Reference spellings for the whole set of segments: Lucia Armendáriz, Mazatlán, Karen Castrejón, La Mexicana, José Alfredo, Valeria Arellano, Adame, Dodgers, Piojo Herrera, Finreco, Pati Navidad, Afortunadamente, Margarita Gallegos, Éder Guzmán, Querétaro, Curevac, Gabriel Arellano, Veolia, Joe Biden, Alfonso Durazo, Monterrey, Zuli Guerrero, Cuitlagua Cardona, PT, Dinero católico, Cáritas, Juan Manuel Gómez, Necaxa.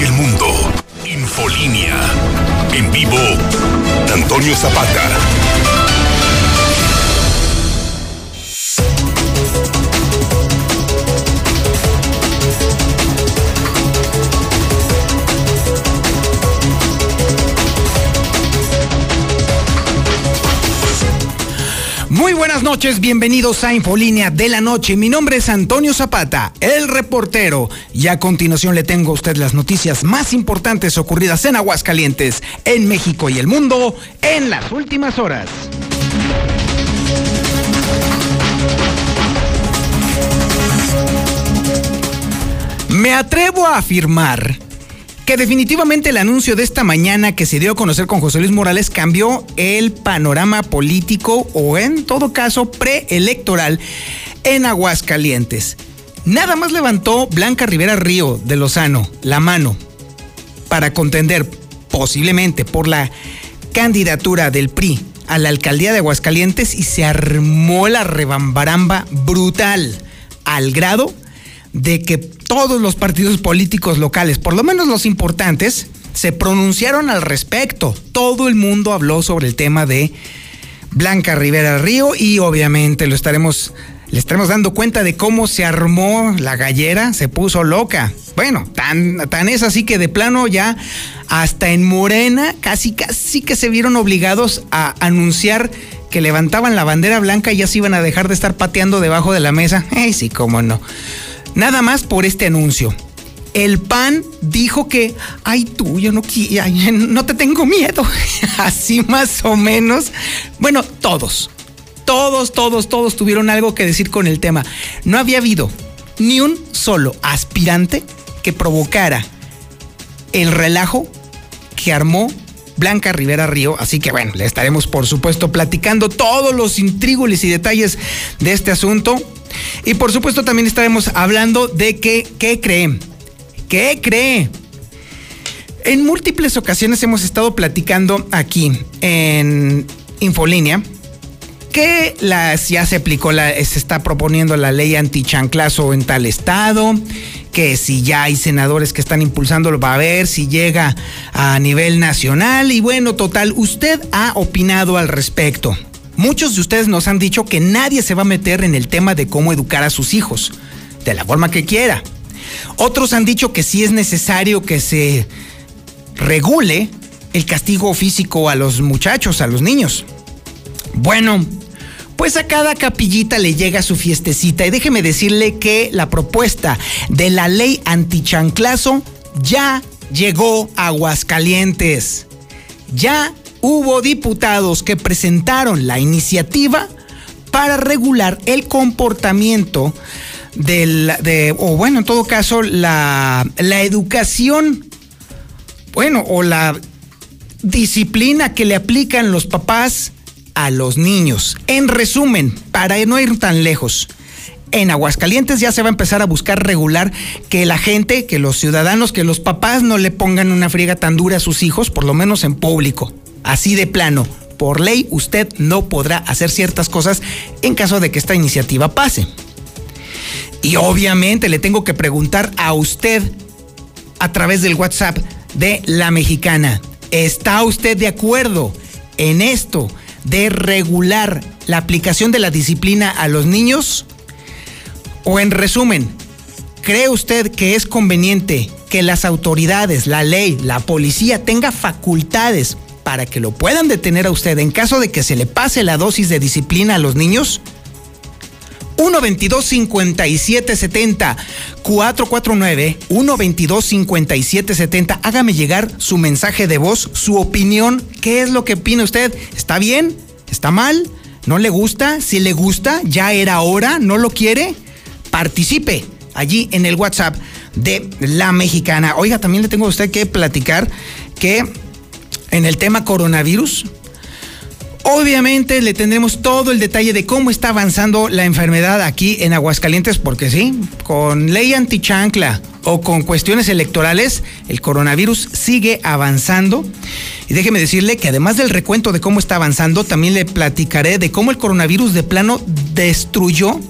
y el mundo. Infolínea. En vivo, Antonio Zapata. Muy buenas noches, bienvenidos a Infolínea de la Noche. Mi nombre es Antonio Zapata, el reportero, y a continuación le tengo a usted las noticias más importantes ocurridas en Aguascalientes, en México y el mundo, en las últimas horas. Me atrevo a afirmar que definitivamente el anuncio de esta mañana que se dio a conocer con José Luis Morales cambió el panorama político, o en todo caso preelectoral, en Aguascalientes. Nada más levantó Blanca Rivera Río de Lozano la mano para contender posiblemente por la candidatura del PRI a la alcaldía de Aguascalientes y se armó la rebambaramba brutal, al grado de que todos los partidos políticos locales, por lo menos los importantes, se pronunciaron al respecto. Todo el mundo habló sobre el tema de Blanca Rivera Río y obviamente le estaremos dando cuenta de cómo se armó la gallera, se puso loca. Bueno, tan es así que de plano ya hasta en Morena casi que se vieron obligados a anunciar que levantaban la bandera blanca y ya se iban a dejar de estar pateando debajo de la mesa. Sí, cómo no. Nada más por este anuncio. El PAN dijo que, yo no te tengo miedo. Así más o menos. Bueno, todos tuvieron algo que decir con el tema. No había habido ni un solo aspirante que provocara el relajo que armó Blanca Rivera Río, así que bueno, le estaremos por supuesto platicando todos los intríngulis y detalles de este asunto. Y por supuesto también estaremos hablando de que, ¿qué cree? En múltiples ocasiones hemos estado platicando aquí en Infolínea que ya se aplicó, se está proponiendo la ley antichanclazo en tal estado, que si ya hay senadores que están impulsándolo, va a ver si llega a nivel nacional. Y bueno, total, usted ha opinado al respecto. Muchos de ustedes nos han dicho que nadie se va a meter en el tema de cómo educar a sus hijos, de la forma que quiera. Otros han dicho que sí es necesario que se regule el castigo físico a los muchachos, a los niños. Bueno, pues a cada capillita le llega su fiestecita y déjeme decirle que la propuesta de la ley antichanclazo ya llegó a Aguascalientes. Ya hubo diputados que presentaron la iniciativa para regular el comportamiento la educación, o la disciplina que le aplican los papás a los niños. En resumen, para no ir tan lejos, en Aguascalientes ya se va a empezar a buscar regular que la gente, que los ciudadanos, que los papás no le pongan una friega tan dura a sus hijos, por lo menos en público. Así de plano, por ley usted no podrá hacer ciertas cosas en caso de que esta iniciativa pase. Y obviamente le tengo que preguntar a usted a través del WhatsApp de La Mexicana, ¿está usted de acuerdo en esto de regular la aplicación de la disciplina a los niños? O en resumen, ¿cree usted que es conveniente que las autoridades, la ley, la policía tenga facultades para que lo puedan detener a usted en caso de que se le pase la dosis de disciplina a los niños? 1-22-5770, 449-122-5770. Hágame llegar su mensaje de voz, su opinión. ¿Qué es lo que opina usted? ¿Está bien? ¿Está mal? ¿No le gusta? Si le gusta, ya era hora, ¿no lo quiere? Participe allí en el WhatsApp de La Mexicana. Oiga, también le tengo a usted que platicar que en el tema coronavirus, obviamente le tendremos todo el detalle de cómo está avanzando la enfermedad aquí en Aguascalientes, porque sí, con ley antichancla o con cuestiones electorales, el coronavirus sigue avanzando. Y déjeme decirle que además del recuento de cómo está avanzando, también le platicaré de cómo el coronavirus de plano destruyó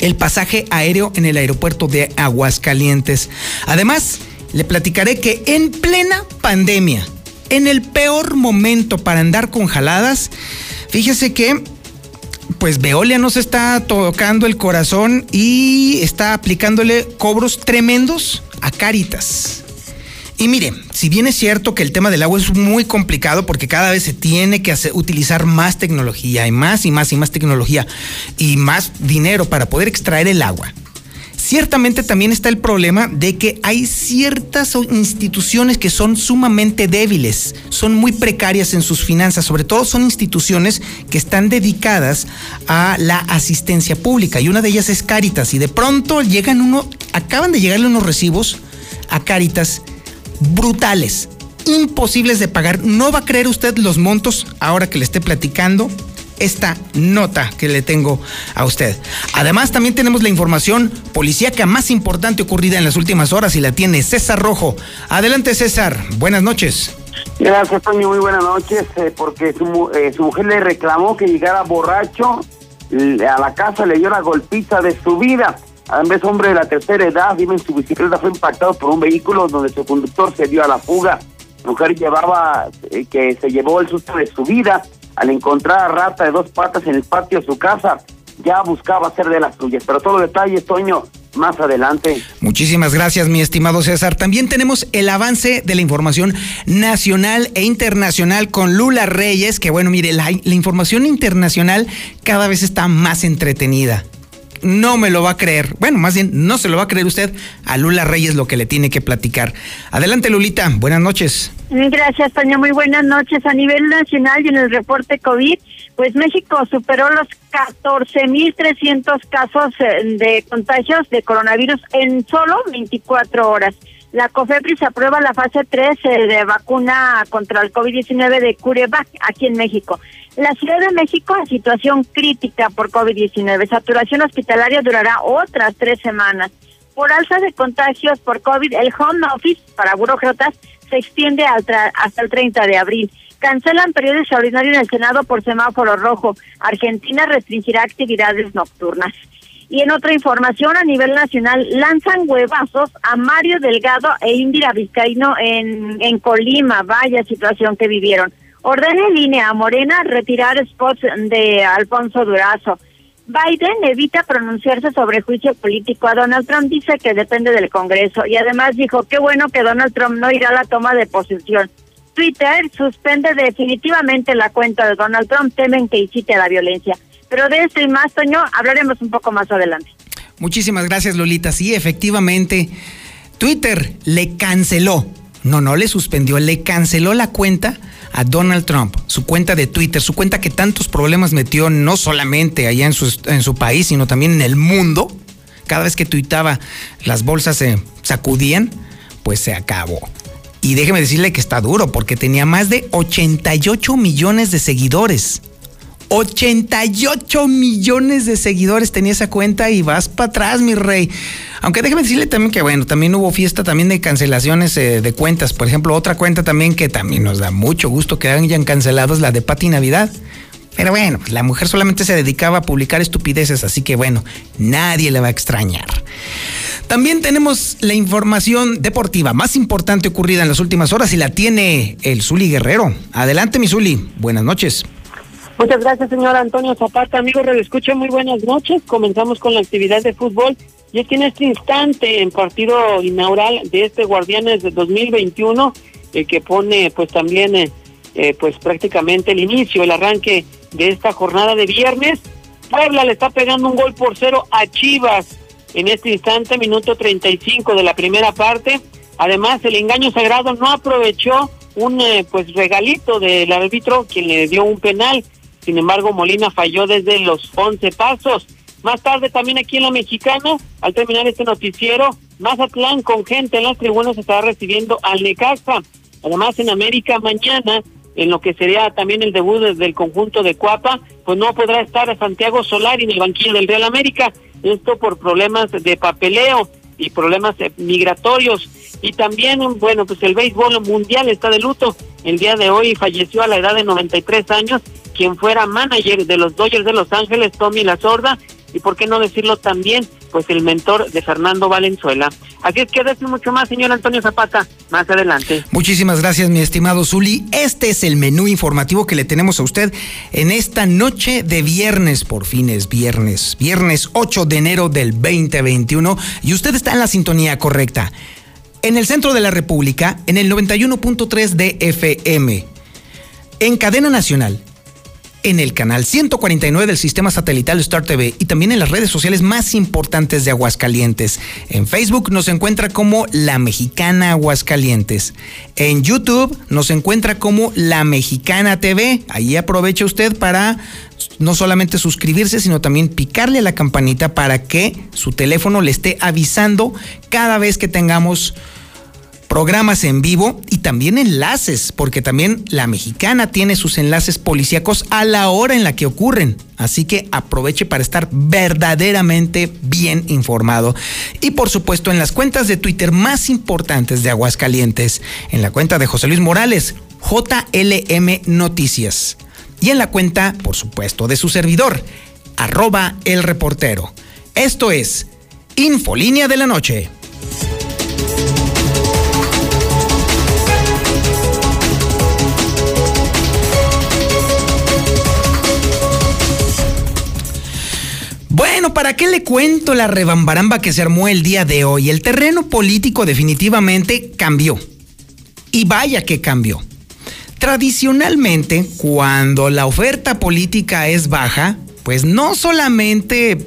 el pasaje aéreo en el aeropuerto de Aguascalientes. Además, Le platicaré que en plena pandemia, en el peor momento para andar con jaladas, fíjese que pues Veolia nos está tocando el corazón y está aplicándole cobros tremendos a Cáritas. Y mire, si bien es cierto que el tema del agua es muy complicado porque cada vez se tiene que utilizar más tecnología y más tecnología y más dinero para poder extraer el agua, ciertamente también está el problema de que hay ciertas instituciones que son sumamente débiles, son muy precarias en sus finanzas, sobre todo son instituciones que están dedicadas a la asistencia pública y una de ellas es Cáritas y de pronto acaban de llegarle unos recibos a Cáritas brutales, imposibles de pagar. No va a creer usted los montos ahora que le esté platicando esta nota que le tengo a usted. Además, también tenemos la información policíaca más importante ocurrida en las últimas horas y la tiene César Rojo. Adelante, César. Buenas noches. Gracias, Toño. Muy buenas noches. Porque su mujer le reclamó que llegara borracho a la casa, le dio la golpiza de su vida. Además, hombre de la tercera edad, vive en su bicicleta, fue impactado por un vehículo donde su conductor se dio a la fuga. La mujer que se llevó el susto de su vida al encontrar a rata de dos patas en el patio de su casa. Ya buscaba hacer de las suyas, pero todos los detalles, Toño, más adelante. Muchísimas gracias, mi estimado César. También tenemos el avance de la información nacional e internacional con Lula Reyes, que bueno, mire, la información internacional cada vez está más entretenida. No me lo va a creer, bueno, más bien no se lo va a creer usted a Lula Reyes lo que le tiene que platicar. Adelante, Lulita, buenas noches. Gracias, Toño, muy buenas noches. A nivel nacional y en el reporte COVID, pues México superó los 14,300 casos de contagios de coronavirus en solo 24 horas. La Cofepris aprueba la fase 3 de vacuna contra el COVID-19 de Curevac aquí en México. La Ciudad de México en situación crítica por COVID-19. Saturación hospitalaria durará otras 3 semanas. Por alza de contagios por COVID, el home office para burócratas se extiende hasta el 30 de abril. Cancelan periodo extraordinario en el Senado por semáforo rojo. Argentina restringirá actividades nocturnas. Y en otra información a nivel nacional, lanzan huevazos a Mario Delgado e Indira Vizcaíno en Colima. Vaya situación que vivieron. Ordena el INE a Morena retirar spots de Alfonso Durazo. Biden evita pronunciarse sobre juicio político a Donald Trump, dice que depende del Congreso. Y además dijo, qué bueno que Donald Trump no irá a la toma de posesión. Twitter suspende definitivamente la cuenta de Donald Trump, temen que incite a la violencia. Pero de esto y más, Toño, hablaremos un poco más adelante. Muchísimas gracias, Lolita. Sí, efectivamente, Twitter le canceló, no le suspendió, le canceló la cuenta a Donald Trump, su cuenta de Twitter, su cuenta que tantos problemas metió no solamente allá en su país, sino también en el mundo. Cada vez que tuitaba, las bolsas se sacudían, pues se acabó. Y déjeme decirle que está duro, porque tenía más de 88 millones de seguidores. 88 millones de seguidores tenía esa cuenta y vas para atrás, mi rey. Aunque déjeme decirle también que, bueno, también hubo fiesta también de cancelaciones de cuentas. Por ejemplo, otra cuenta también que también nos da mucho gusto que hayan cancelado es la de Pati Navidad. Pero bueno, la mujer solamente se dedicaba a publicar estupideces, así que bueno, nadie la va a extrañar. También tenemos la información deportiva más importante ocurrida en las últimas horas y la tiene el Zuli Guerrero. Adelante, mi Zuli. Buenas noches. Muchas gracias, señor Antonio Zapata. Amigos, redescuchen, muy buenas noches. Comenzamos con la actividad de fútbol. Y es que en este instante, en partido inaugural de este Guardianes de 2021, que pone pues también pues prácticamente el inicio, el arranque de esta jornada de viernes, Puebla le está pegando 1-0 a Chivas. En este instante, minuto 35 de la primera parte. Además, el engaño sagrado no aprovechó un pues regalito del árbitro, quien le dio un penal. Sin embargo, Molina falló desde los 11 pasos. Más tarde también aquí en La Mexicana, al terminar este noticiero, Mazatlán con gente en las tribunas estará recibiendo al Necaxa. Además, en América mañana, en lo que sería también el debut desde el conjunto de Cuapa, pues no podrá estar Santiago Solari en el banquillo del Real América. Esto por problemas de papeleo y problemas migratorios. Y también, bueno, pues el béisbol mundial está de luto. El día de hoy falleció a la edad de 93 años quien fuera manager de los Dodgers de Los Ángeles, Tommy Lasorda, y por qué no decirlo también pues el mentor de Fernando Valenzuela. Aquí es que decir mucho más, señor Antonio Zapata, más adelante. Muchísimas gracias, mi estimado Zuli. Este es el menú informativo que le tenemos a usted en esta noche de viernes, por fin es viernes, viernes 8 de enero del 2021, y usted está en la sintonía correcta. En el centro de la República, en el 91.3 de FM, en cadena nacional, en el canal 149 del sistema satelital Star TV y también en las redes sociales más importantes de Aguascalientes. En Facebook nos encuentra como La Mexicana Aguascalientes. En YouTube nos encuentra como La Mexicana TV. Ahí aprovecha usted para no solamente suscribirse, sino también picarle a la campanita para que su teléfono le esté avisando cada vez que tengamos programas en vivo y también enlaces, porque también La Mexicana tiene sus enlaces policíacos a la hora en la que ocurren. Así que aproveche para estar verdaderamente bien informado. Y por supuesto, en las cuentas de Twitter más importantes de Aguascalientes, en la cuenta de José Luis Morales, JLM Noticias. Y en la cuenta, por supuesto, de su servidor, @elreportero. Esto es Infolínea de la Noche. Bueno, ¿para qué le cuento la rebambaramba que se armó el día de hoy? El terreno político definitivamente cambió. Y vaya que cambió. Tradicionalmente, cuando la oferta política es baja, pues no solamente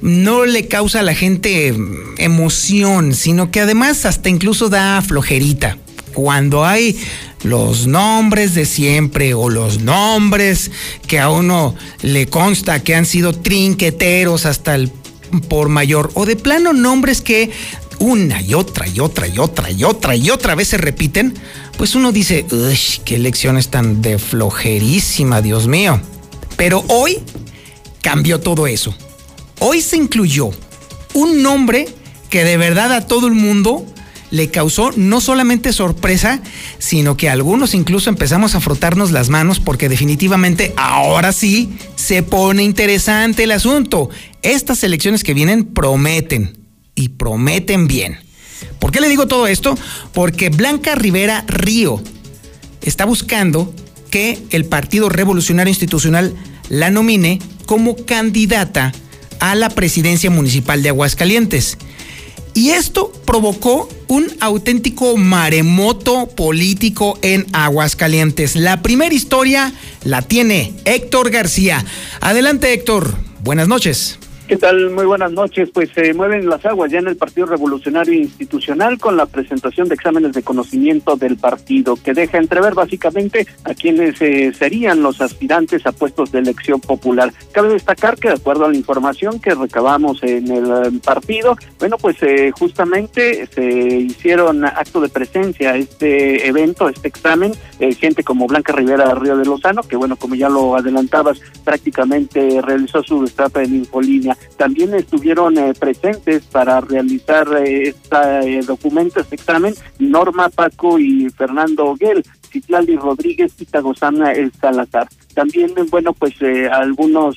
no le causa a la gente emoción, sino que además hasta incluso da flojerita. Cuando hay los nombres de siempre o los nombres que a uno le consta que han sido trinqueteros hasta el por mayor, o de plano nombres que una y otra vez se repiten, pues uno dice, uy, qué elecciones tan de flojerísima, Dios mío. Pero hoy cambió todo eso. Hoy se incluyó un nombre que de verdad a todo el mundo le causó no solamente sorpresa, sino que algunos incluso empezamos a frotarnos las manos porque definitivamente ahora sí se pone interesante el asunto. Estas elecciones que vienen prometen, y prometen bien. ¿Por qué le digo todo esto? Porque Blanca Rivera Río está buscando que el Partido Revolucionario Institucional la nomine como candidata a la presidencia municipal de Aguascalientes. Y esto provocó un auténtico maremoto político en Aguascalientes. La primera historia la tiene Héctor García. Adelante, Héctor. Buenas noches. ¿Qué tal? Muy buenas noches. Pues se mueven las aguas ya en el Partido Revolucionario Institucional con la presentación de exámenes de conocimiento del partido, que deja entrever básicamente a quienes serían los aspirantes a puestos de elección popular. Cabe destacar que de acuerdo a la información que recabamos en el partido, bueno, pues justamente se hicieron acto de presencia a este evento, a este examen, gente como Blanca Rivera Río de Lozano, que bueno, como ya lo adelantabas, prácticamente realizó su destape en Infolínea. También estuvieron presentes para realizar este documento, este examen, Norma Paco y Fernando Oguel, Citlali Rodríguez y Tagozana El Salazar. También, bueno, pues algunos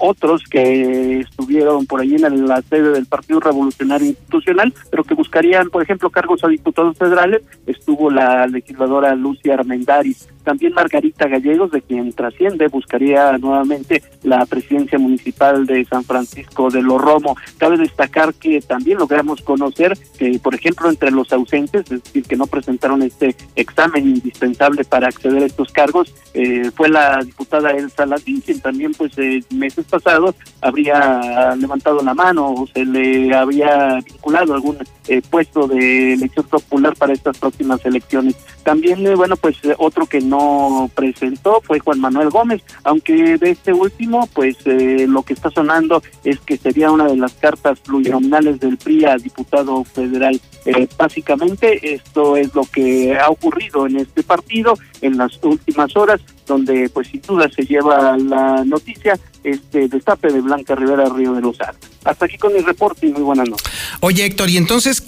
otros que estuvieron por ahí en la sede del Partido Revolucionario Institucional, pero que buscarían, por ejemplo, cargos a diputados federales, estuvo la legisladora Lucia Armendáriz. También Margarita Gallegos, de quien trasciende, buscaría nuevamente la presidencia municipal de San Francisco de los Romo. Cabe destacar que también logramos conocer que, por ejemplo, entre los ausentes, es decir, que no presentaron este examen indispensable para acceder a estos cargos, fue la diputada Elsa Latín, quien también, pues, meses pasados habría levantado la mano o se le había vinculado algún puesto de elección popular para estas próximas elecciones. También, bueno, pues, otro que no presentó fue Juan Manuel Gómez, aunque de este último, pues, lo que está sonando es que sería una de las cartas plurinominales del PRI a diputado federal. Básicamente, esto es lo que ha ocurrido en este partido en las últimas horas, donde, pues, sin duda se lleva la noticia este destape de Blanca Rivera Río de Lozano. Hasta aquí con mi reporte y muy buenas noches. Oye, Héctor, y entonces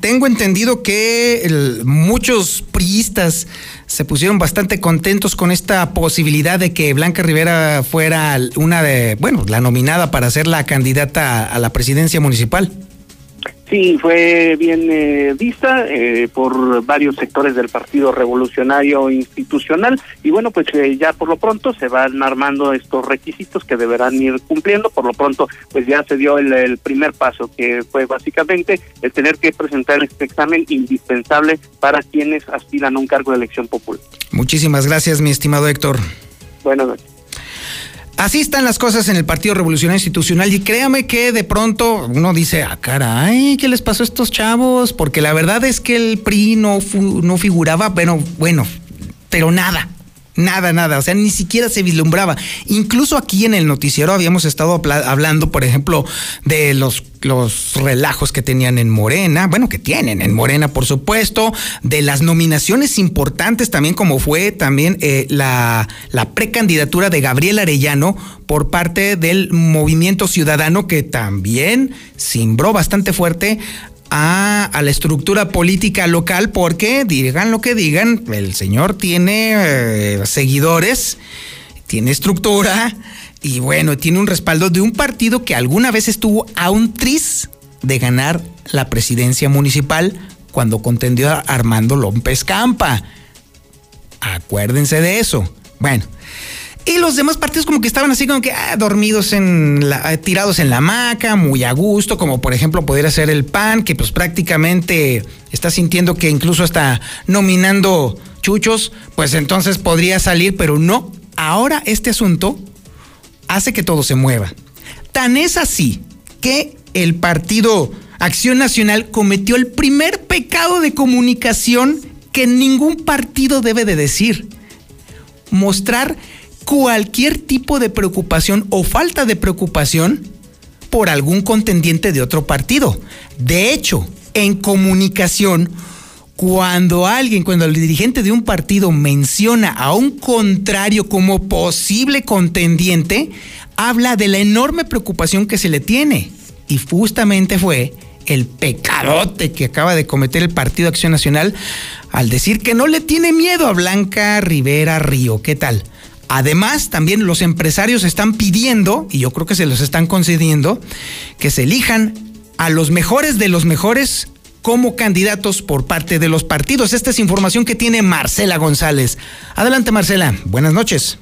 tengo entendido que muchos priistas se pusieron bastante contentos con esta posibilidad de que Blanca Rivera fuera una de, bueno, la nominada para ser la candidata a la presidencia municipal. Sí, fue bien vista por varios sectores del Partido Revolucionario Institucional y bueno, pues ya por lo pronto se van armando estos requisitos que deberán ir cumpliendo. Por lo pronto pues ya se dio el primer paso, que fue básicamente el tener que presentar este examen indispensable para quienes aspiran a un cargo de elección popular. Muchísimas gracias, mi estimado Héctor. Buenas noches. Así están las cosas en el Partido Revolucionario Institucional y créame que de pronto uno dice, ah, caray, ¿qué les pasó a estos chavos? Porque la verdad es que el PRI no figuraba, bueno, pero nada, o sea, ni siquiera se vislumbraba. Incluso aquí en el noticiero habíamos estado hablando, por ejemplo, de los relajos que tenían en Morena, bueno, que tienen en Morena, por supuesto, de las nominaciones importantes también, como fue también la precandidatura de Gabriel Arellano por parte del Movimiento Ciudadano, que también cimbró bastante fuerte a la estructura política local, porque digan lo que digan, el señor tiene seguidores, tiene estructura. Y bueno, tiene un respaldo de un partido que alguna vez estuvo a un tris de ganar la presidencia municipal cuando contendió a Armando López Campa. Acuérdense de eso. Bueno, y los demás partidos como que estaban así como que dormidos tirados en la hamaca, muy a gusto, como por ejemplo pudiera ser el PAN, que pues prácticamente está sintiendo que incluso está nominando chuchos, pues entonces podría salir, pero no. Ahora este asunto hace que todo se mueva. Tan es así que el partido Acción Nacional cometió el primer pecado de comunicación que ningún partido debe de decir: mostrar cualquier tipo de preocupación o falta de preocupación por algún contendiente de otro partido. De hecho, en comunicación, cuando el dirigente de un partido menciona a un contrario como posible contendiente, habla de la enorme preocupación que se le tiene. Y justamente fue el pecadote que acaba de cometer el Partido Acción Nacional al decir que no le tiene miedo a Blanca Rivera Río. ¿Qué tal? Además, también los empresarios están pidiendo, y yo creo que se los están concediendo, que se elijan a los mejores de los mejores como candidatos por parte de los partidos. Esta es información que tiene Marcela González. Adelante, Marcela. Buenas noches.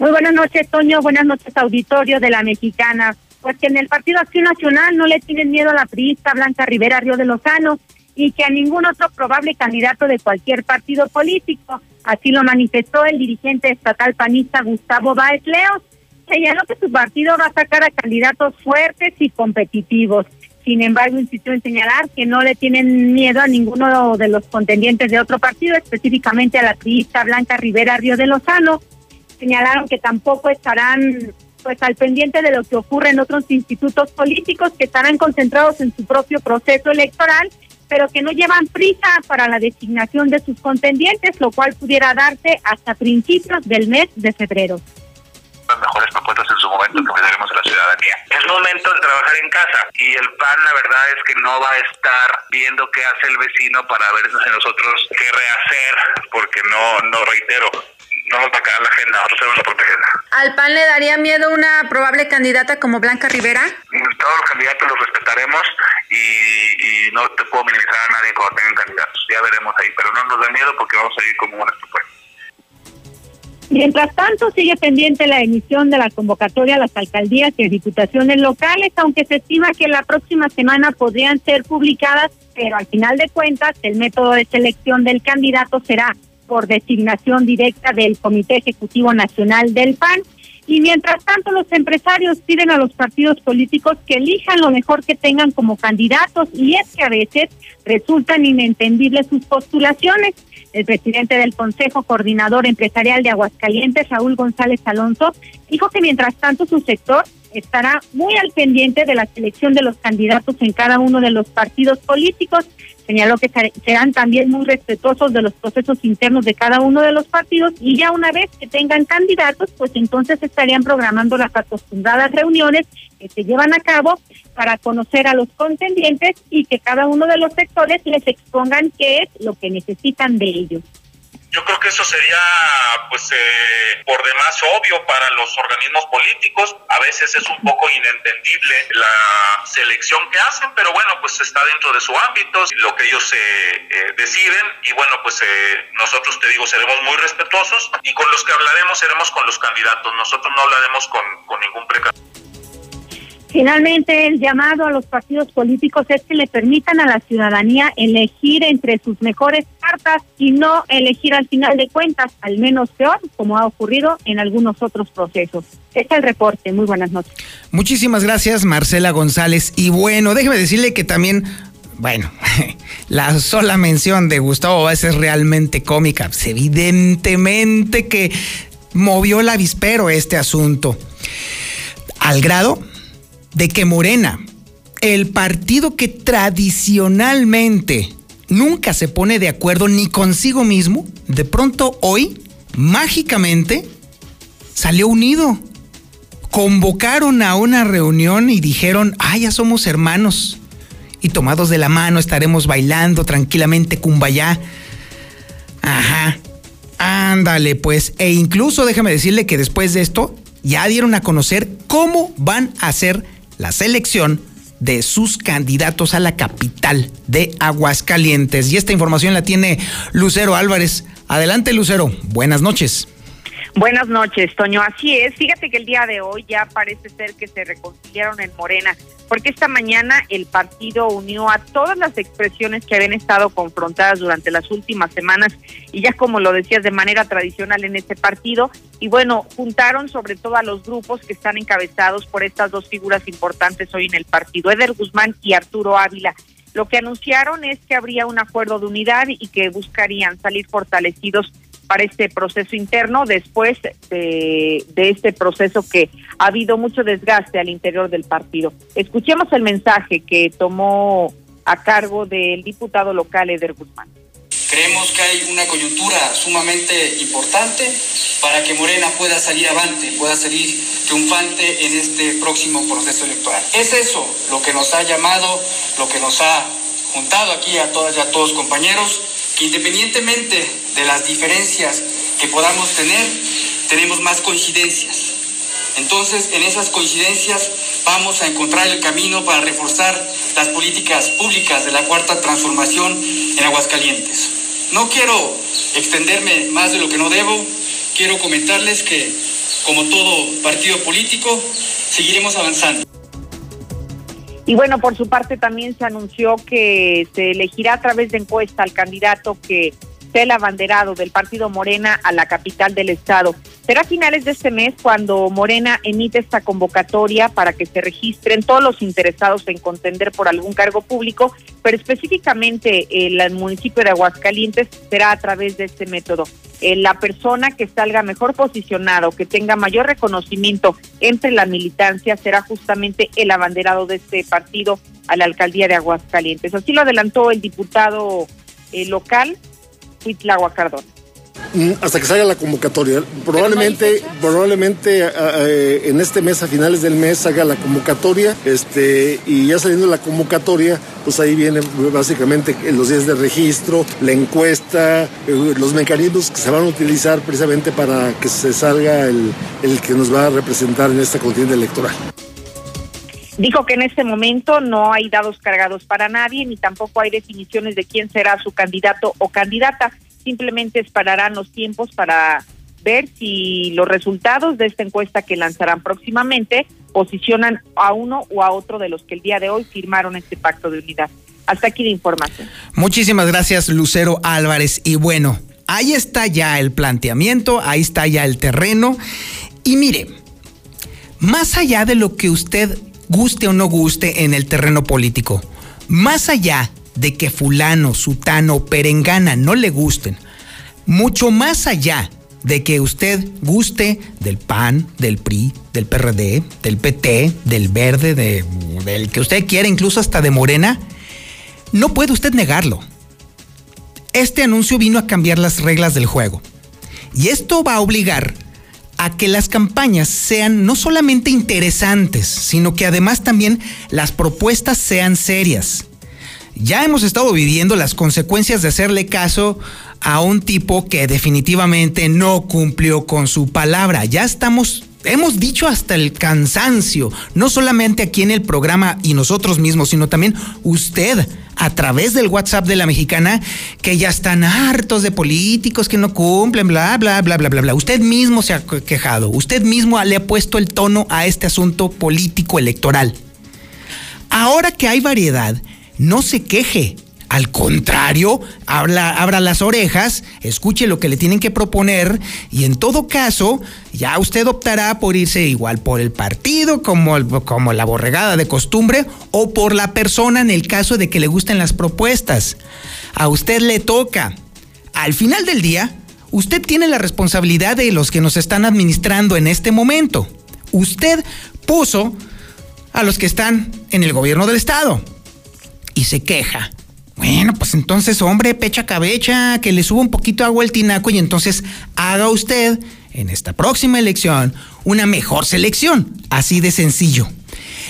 Muy buenas noches, Toño. Buenas noches, auditorio de La Mexicana. Pues que en el Partido Acción Nacional no le tienen miedo a la priista Blanca Rivera Río de Lozano y que a ningún otro probable candidato de cualquier partido político. Así lo manifestó el dirigente estatal panista Gustavo Báez Leos. Señaló que su partido va a sacar a candidatos fuertes y competitivos. Sin embargo, insistió en señalar que no le tienen miedo a ninguno de los contendientes de otro partido, específicamente a la priista Blanca Rivera Río de Lozano. Señalaron que tampoco estarán al pendiente de lo que ocurre en otros institutos políticos, que estarán concentrados en su propio proceso electoral, pero que no llevan prisa para la designación de sus contendientes, lo cual pudiera darse hasta principios del mes de febrero. Las mejores propuestas en su momento que ofreceremos a la ciudadanía. Es momento de trabajar en casa y el PAN, la verdad es que no va a estar viendo qué hace el vecino para ver nosotros qué rehacer, porque no reitero, no nos va a caer la agenda, nosotros tenemos que protegerla. ¿Al PAN le daría miedo una probable candidata como Blanca Rivera? Todos los candidatos los respetaremos y no te puedo minimizar a nadie cuando tengan candidatos, ya veremos ahí, pero no nos da miedo porque vamos a ir con buenas propuestas. Mientras tanto, sigue pendiente la emisión de la convocatoria a las alcaldías y diputaciones locales, aunque se estima que la próxima semana podrían ser publicadas, pero al final de cuentas el método de selección del candidato será por designación directa del Comité Ejecutivo Nacional del PAN. Y mientras tanto, los empresarios piden a los partidos políticos que elijan lo mejor que tengan como candidatos, y es que a veces resultan inentendibles sus postulaciones. El presidente del Consejo Coordinador Empresarial de Aguascalientes, Raúl González Alonso, dijo que mientras tanto su sector estará muy al pendiente de la selección de los candidatos en cada uno de los partidos políticos. Señaló que serán también muy respetuosos de los procesos internos de cada uno de los partidos y ya una vez que tengan candidatos, pues entonces estarían programando las acostumbradas reuniones que se llevan a cabo para conocer a los contendientes y que cada uno de los sectores les expongan qué es lo que necesitan de ellos. Yo creo que eso sería, pues, por demás obvio para los organismos políticos. A veces es un poco inentendible la selección que hacen, pero bueno, pues está dentro de su ámbito, lo que ellos deciden. Y bueno, pues nosotros, te digo, seremos muy respetuosos, y con los que hablaremos seremos con los candidatos. Nosotros no hablaremos con ningún precandidato. Finalmente, el llamado a los partidos políticos es que le permitan a la ciudadanía elegir entre sus mejores cartas y no elegir al final de cuentas al menos peor, como ha ocurrido en algunos otros procesos. Este es el reporte. Muy buenas noches. Muchísimas gracias, Marcela González. Y bueno, déjeme decirle que también, bueno, la sola mención de Gustavo Báez es realmente cómica. Pues evidentemente que movió el avispero este asunto, al grado de que Morena, el partido que tradicionalmente nunca se pone de acuerdo ni consigo mismo, de pronto hoy, mágicamente, salió unido. Convocaron a una reunión y dijeron, ya somos hermanos, y tomados de la mano estaremos bailando tranquilamente cumbayá. Ajá, ándale pues. E incluso déjame decirle que después de esto ya dieron a conocer cómo van a hacer la selección de sus candidatos a la capital de Aguascalientes. Y esta información la tiene Lucero Álvarez. Adelante, Lucero. Buenas noches. Buenas noches, Toño. Así es. Fíjate que el día de hoy ya parece ser que se reconciliaron en Morena, porque esta mañana el partido unió a todas las expresiones que habían estado confrontadas durante las últimas semanas, y ya, como lo decías, de manera tradicional en este partido. Y bueno, juntaron sobre todo a los grupos que están encabezados por estas dos figuras importantes hoy en el partido, Éder Guzmán y Arturo Ávila. Lo que anunciaron es que habría un acuerdo de unidad y que buscarían salir fortalecidos para este proceso interno, después de este proceso que ha habido mucho desgaste al interior del partido. Escuchemos el mensaje que tomó a cargo del diputado local Éder Guzmán. Creemos que hay una coyuntura sumamente importante para que Morena pueda salir avante, pueda salir triunfante en este próximo proceso electoral. Es eso lo que nos ha llamado, lo que nos ha juntado aquí a todas y a todos, compañeros, que independientemente de las diferencias que podamos tener, tenemos más coincidencias. Entonces, en esas coincidencias vamos a encontrar el camino para reforzar las políticas públicas de la Cuarta Transformación en Aguascalientes. No quiero extenderme más de lo que no debo. Quiero comentarles que, como todo partido político, seguiremos avanzando. Y bueno, por su parte también se anunció que se elegirá a través de encuesta al candidato que sea el abanderado del partido Morena a la capital del estado. Será a finales de este mes cuando Morena emite esta convocatoria para que se registren todos los interesados en contender por algún cargo público, pero específicamente el municipio de Aguascalientes será a través de este método. La persona que salga mejor posicionado, que tenga mayor reconocimiento entre la militancia, será justamente el abanderado de este partido a la alcaldía de Aguascalientes. Así lo adelantó el diputado local, Cuitlagua Cardona. Hasta que salga la convocatoria. Probablemente en este mes, a finales del mes, salga la convocatoria, y ya saliendo la convocatoria, pues ahí vienen básicamente los días de registro, la encuesta, los mecanismos que se van a utilizar precisamente para que se salga el que nos va a representar en esta contienda electoral. Dijo que en este momento no hay dados cargados para nadie, ni tampoco hay definiciones de quién será su candidato o candidata. Simplemente esperarán los tiempos para ver si los resultados de esta encuesta que lanzarán próximamente posicionan a uno o a otro de los que el día de hoy firmaron este pacto de unidad. Hasta aquí la información. Muchísimas gracias, Lucero Álvarez. Y bueno, ahí está ya el planteamiento, ahí está ya el terreno. Y mire, más allá de lo que usted guste o no guste en el terreno político, más allá de que fulano, sutano, perengana no le gusten, mucho más allá de que usted guste del PAN, del PRI, del PRD, del PT, del Verde, del que usted quiera, incluso hasta de Morena, no puede usted negarlo. Este anuncio vino a cambiar las reglas del juego, y esto va a obligar a que las campañas sean no solamente interesantes, sino que además también las propuestas sean serias. Ya hemos estado viviendo las consecuencias de hacerle caso a un tipo que definitivamente no cumplió con su palabra. Ya estamos... hemos dicho hasta el cansancio, no solamente aquí en el programa y nosotros mismos, sino también usted a través del WhatsApp de La Mexicana, que ya están hartos de políticos que no cumplen, bla, bla, bla, bla, bla, bla. Usted mismo se ha quejado, usted mismo le ha puesto el tono a este asunto político electoral. Ahora que hay variedad, no se queje. Al contrario, abra las orejas, escuche lo que le tienen que proponer y en todo caso, ya usted optará por irse igual por el partido, como la borregada de costumbre, o por la persona en el caso de que le gusten las propuestas. A usted le toca. Al final del día, usted tiene la responsabilidad de los que nos están administrando en este momento. Usted puso a los que están en el gobierno del estado y se queja. Bueno, pues entonces, hombre, pecha cabecha, que le suba un poquito agua al tinaco y entonces haga usted, en esta próxima elección, una mejor selección. Así de sencillo.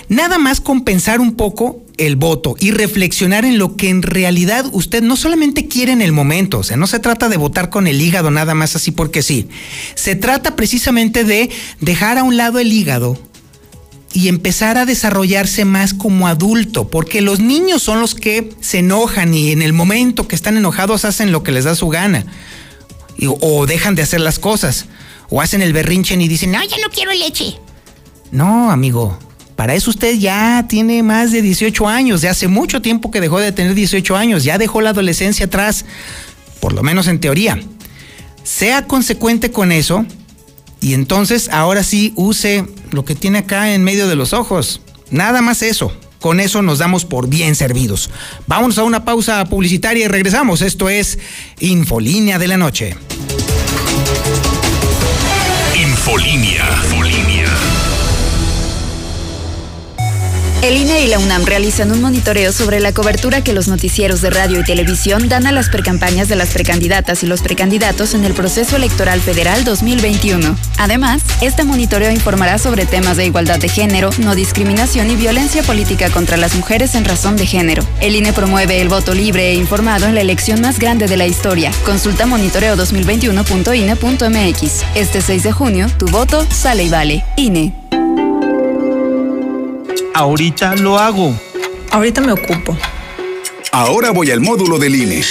Nada más compensar un poco el voto y reflexionar en lo que en realidad usted no solamente quiere en el momento, o sea, no se trata de votar con el hígado nada más así porque sí. Se trata precisamente de dejar a un lado el hígado y empezar a desarrollarse más como adulto, porque los niños son los que se enojan y en el momento que están enojados hacen lo que les da su gana, o dejan de hacer las cosas, o hacen el berrinche y dicen, no, ya no quiero leche. No, amigo, para eso usted ya tiene más de 18 años, ya hace mucho tiempo que dejó de tener 18 años, ya dejó la adolescencia atrás, por lo menos en teoría. Sea consecuente con eso. Y entonces ahora sí use lo que tiene acá en medio de los ojos. Nada más eso. Con eso nos damos por bien servidos. Vámonos a una pausa publicitaria y regresamos. Esto es Infolínea de la Noche. Infolínea. El INE y la UNAM realizan un monitoreo sobre la cobertura que los noticieros de radio y televisión dan a las precampañas de las precandidatas y los precandidatos en el proceso electoral federal 2021. Además, este monitoreo informará sobre temas de igualdad de género, no discriminación y violencia política contra las mujeres en razón de género. El INE promueve el voto libre e informado en la elección más grande de la historia. Consulta monitoreo2021.ine.mx. Este 6 de junio, tu voto sale y vale. INE. Ahorita lo hago. Ahorita me ocupo. Ahora voy al módulo del INE.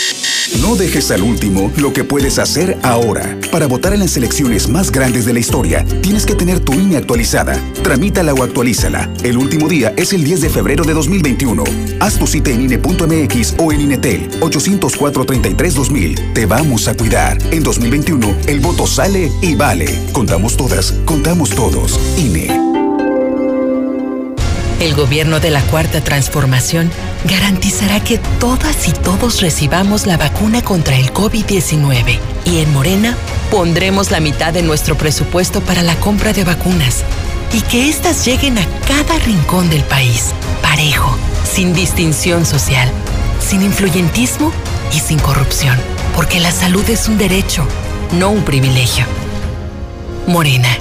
No dejes al último lo que puedes hacer ahora. Para votar en las elecciones más grandes de la historia, tienes que tener tu INE actualizada. Tramítala o actualízala. El último día es el 10 de febrero de 2021. Haz tu cita en INE.mx o en INETEL 804-33-2000. Te vamos a cuidar. En 2021, el voto sale y vale. Contamos todas, contamos todos. INE. El gobierno de la Cuarta Transformación garantizará que todas y todos recibamos la vacuna contra el COVID-19. Y en Morena pondremos la mitad de nuestro presupuesto para la compra de vacunas y que éstas lleguen a cada rincón del país, parejo, sin distinción social, sin influyentismo y sin corrupción. Porque la salud es un derecho, no un privilegio. Morena,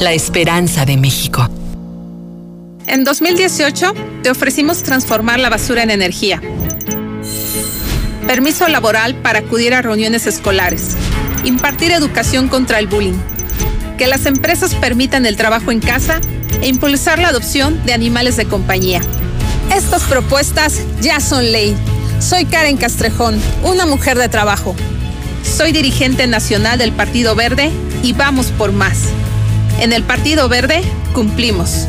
la esperanza de México. En 2018, te ofrecimos transformar la basura en energía. Permiso laboral para acudir a reuniones escolares. Impartir educación contra el bullying. Que las empresas permitan el trabajo en casa e impulsar la adopción de animales de compañía. Estas propuestas ya son ley. Soy Karen Castrejón, una mujer de trabajo. Soy dirigente nacional del Partido Verde y vamos por más. En el Partido Verde, cumplimos.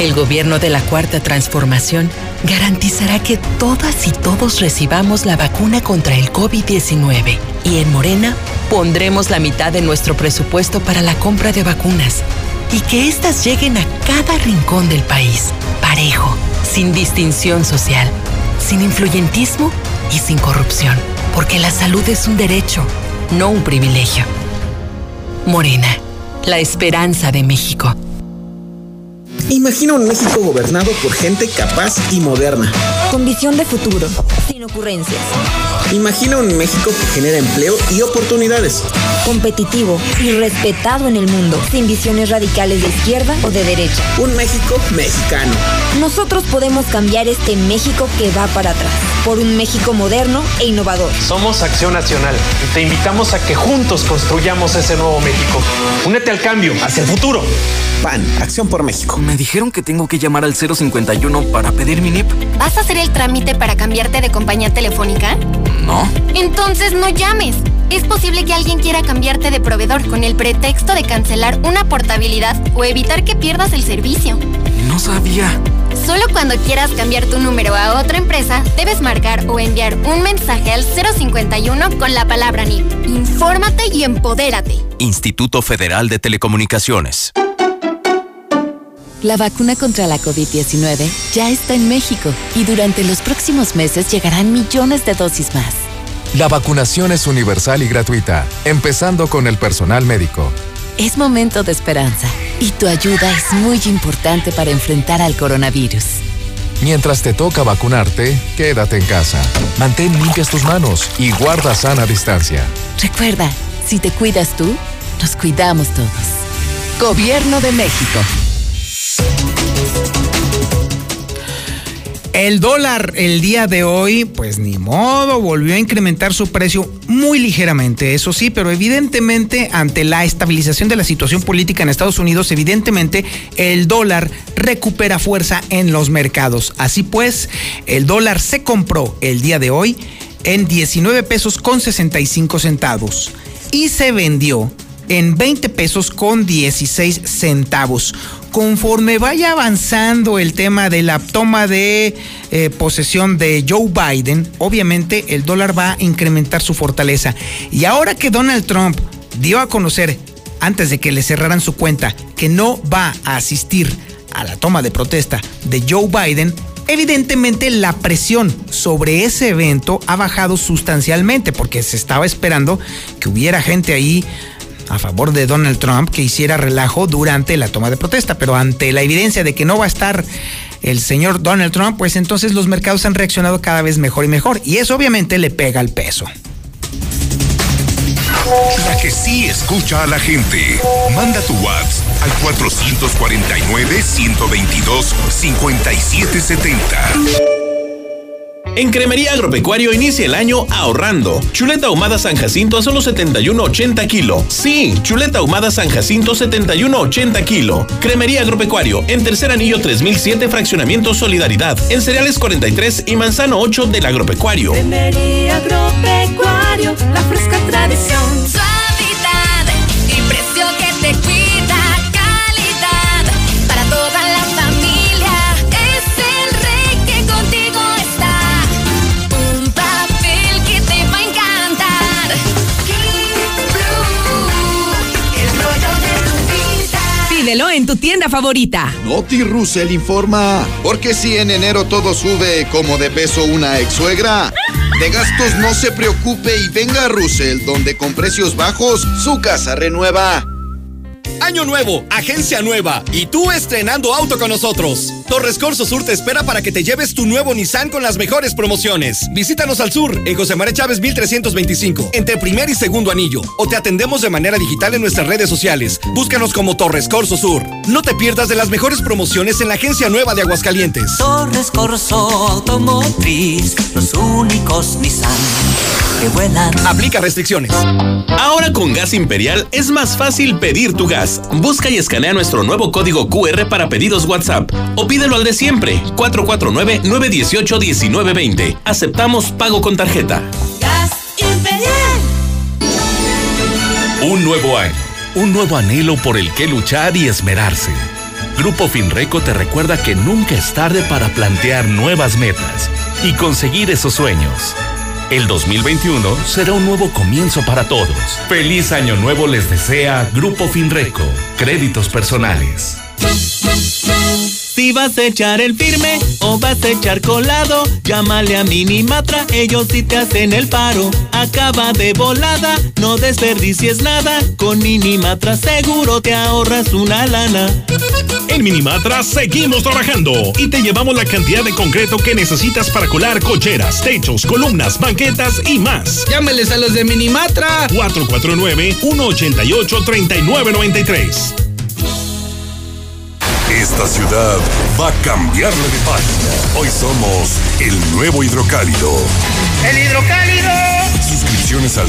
El gobierno de la Cuarta Transformación garantizará que todas y todos recibamos la vacuna contra el COVID-19. Y en Morena pondremos la mitad de nuestro presupuesto para la compra de vacunas y que éstas lleguen a cada rincón del país, parejo, sin distinción social, sin influyentismo y sin corrupción. Porque la salud es un derecho, no un privilegio. Morena, la esperanza de México. Imagina un México gobernado por gente capaz y moderna, con visión de futuro, sin ocurrencias. Imagina un México que genera empleo y oportunidades. Competitivo y respetado en el mundo, sin visiones radicales de izquierda o de derecha. Un México mexicano. Nosotros podemos cambiar este México que va para atrás, por un México moderno e innovador. Somos Acción Nacional y te invitamos a que juntos construyamos ese nuevo México. Únete al cambio, hacia el futuro. PAN, Acción por México. Me dijeron que tengo que llamar al 051 para pedir mi NIP. ¿Vas a hacer el trámite para cambiarte de compañía telefónica? No. Entonces no llames. Es posible que alguien quiera cambiarte de proveedor con el pretexto de cancelar una portabilidad o evitar que pierdas el servicio. No sabía. Solo cuando quieras cambiar tu número a otra empresa, debes marcar o enviar un mensaje al 051 con la palabra NIP. Infórmate y empodérate. Instituto Federal de Telecomunicaciones. La vacuna contra la COVID-19 ya está en México y durante los próximos meses llegarán millones de dosis más. La vacunación es universal y gratuita, empezando con el personal médico. Es momento de esperanza y tu ayuda es muy importante para enfrentar al coronavirus. Mientras te toca vacunarte, quédate en casa. Mantén limpias tus manos y guarda sana distancia. Recuerda, si te cuidas tú, nos cuidamos todos. Gobierno de México. El dólar el día de hoy, pues ni modo, volvió a incrementar su precio muy ligeramente, eso sí, pero evidentemente ante la estabilización de la situación política en Estados Unidos, evidentemente el dólar recupera fuerza en los mercados. Así pues, el dólar se compró el día de hoy en 19 pesos con 65 centavos y se vendió en 20 pesos con 16 centavos. Conforme vaya avanzando el tema de la toma de posesión de Joe Biden, obviamente el dólar va a incrementar su fortaleza. Y ahora que Donald Trump dio a conocer, antes de que le cerraran su cuenta, que no va a asistir a la toma de protesta de Joe Biden, evidentemente la presión sobre ese evento ha bajado sustancialmente, porque se estaba esperando que hubiera gente ahí a favor de Donald Trump que hiciera relajo durante la toma de protesta, pero ante la evidencia de que no va a estar el señor Donald Trump, pues entonces los mercados han reaccionado cada vez mejor y mejor, y eso obviamente le pega al peso. La que sí escucha a la gente. Manda tu WhatsApp al 449-122-5770. En Cremería Agropecuario inicia el año ahorrando. Chuleta ahumada San Jacinto a solo 71.80 kilo. Sí, chuleta ahumada San Jacinto 71.80 kilo. Cremería Agropecuario, en Tercer Anillo 3007, Fraccionamiento Solidaridad. En Cereales 43 y Manzano 8 del Agropecuario. Cremería Agropecuario, la fresca tradición. Suavidad y precio que te cuida. Pídelo en tu tienda favorita. Noti Russell informa, porque si en enero todo sube como de peso una ex-suegra, de gastos no se preocupe y venga a Russell, donde con precios bajos su casa renueva. Año nuevo, agencia nueva y tú estrenando auto con nosotros. Torres Corso Sur te espera para que te lleves tu nuevo Nissan con las mejores promociones. Visítanos al sur, en José María Chávez 1325, entre primer y segundo anillo, o te atendemos de manera digital en nuestras redes sociales. Búscanos como Torres Corso Sur. No te pierdas de las mejores promociones en la agencia nueva de Aguascalientes. Torres Corso Automotriz, los únicos Nissan. Aplica restricciones. Ahora con Gas Imperial es más fácil pedir tu gas. Busca y escanea nuestro nuevo código QR para pedidos WhatsApp o pídelo al de siempre, 449-918-1920. Aceptamos pago con tarjeta. Gas Imperial. Un nuevo año, un nuevo anhelo por el que luchar y esmerarse. Grupo Finreco te recuerda que nunca es tarde para plantear nuevas metas y conseguir esos sueños. El 2021 será un nuevo comienzo para todos. Feliz Año Nuevo les desea Grupo Finreco. Créditos personales. Si vas a echar el firme o vas a echar colado, llámale a Minimatra, ellos sí te hacen el paro. Acaba de volada, no desperdicies nada, con Minimatra seguro te ahorras una lana. En Minimatra seguimos trabajando y te llevamos la cantidad de concreto que necesitas para colar cocheras, techos, columnas, banquetas y más. Llámales a los de Minimatra. 449-188-3993. Esta ciudad va a cambiarle de página. Hoy somos el nuevo hidrocálido. ¡El hidrocálido! Suscripciones al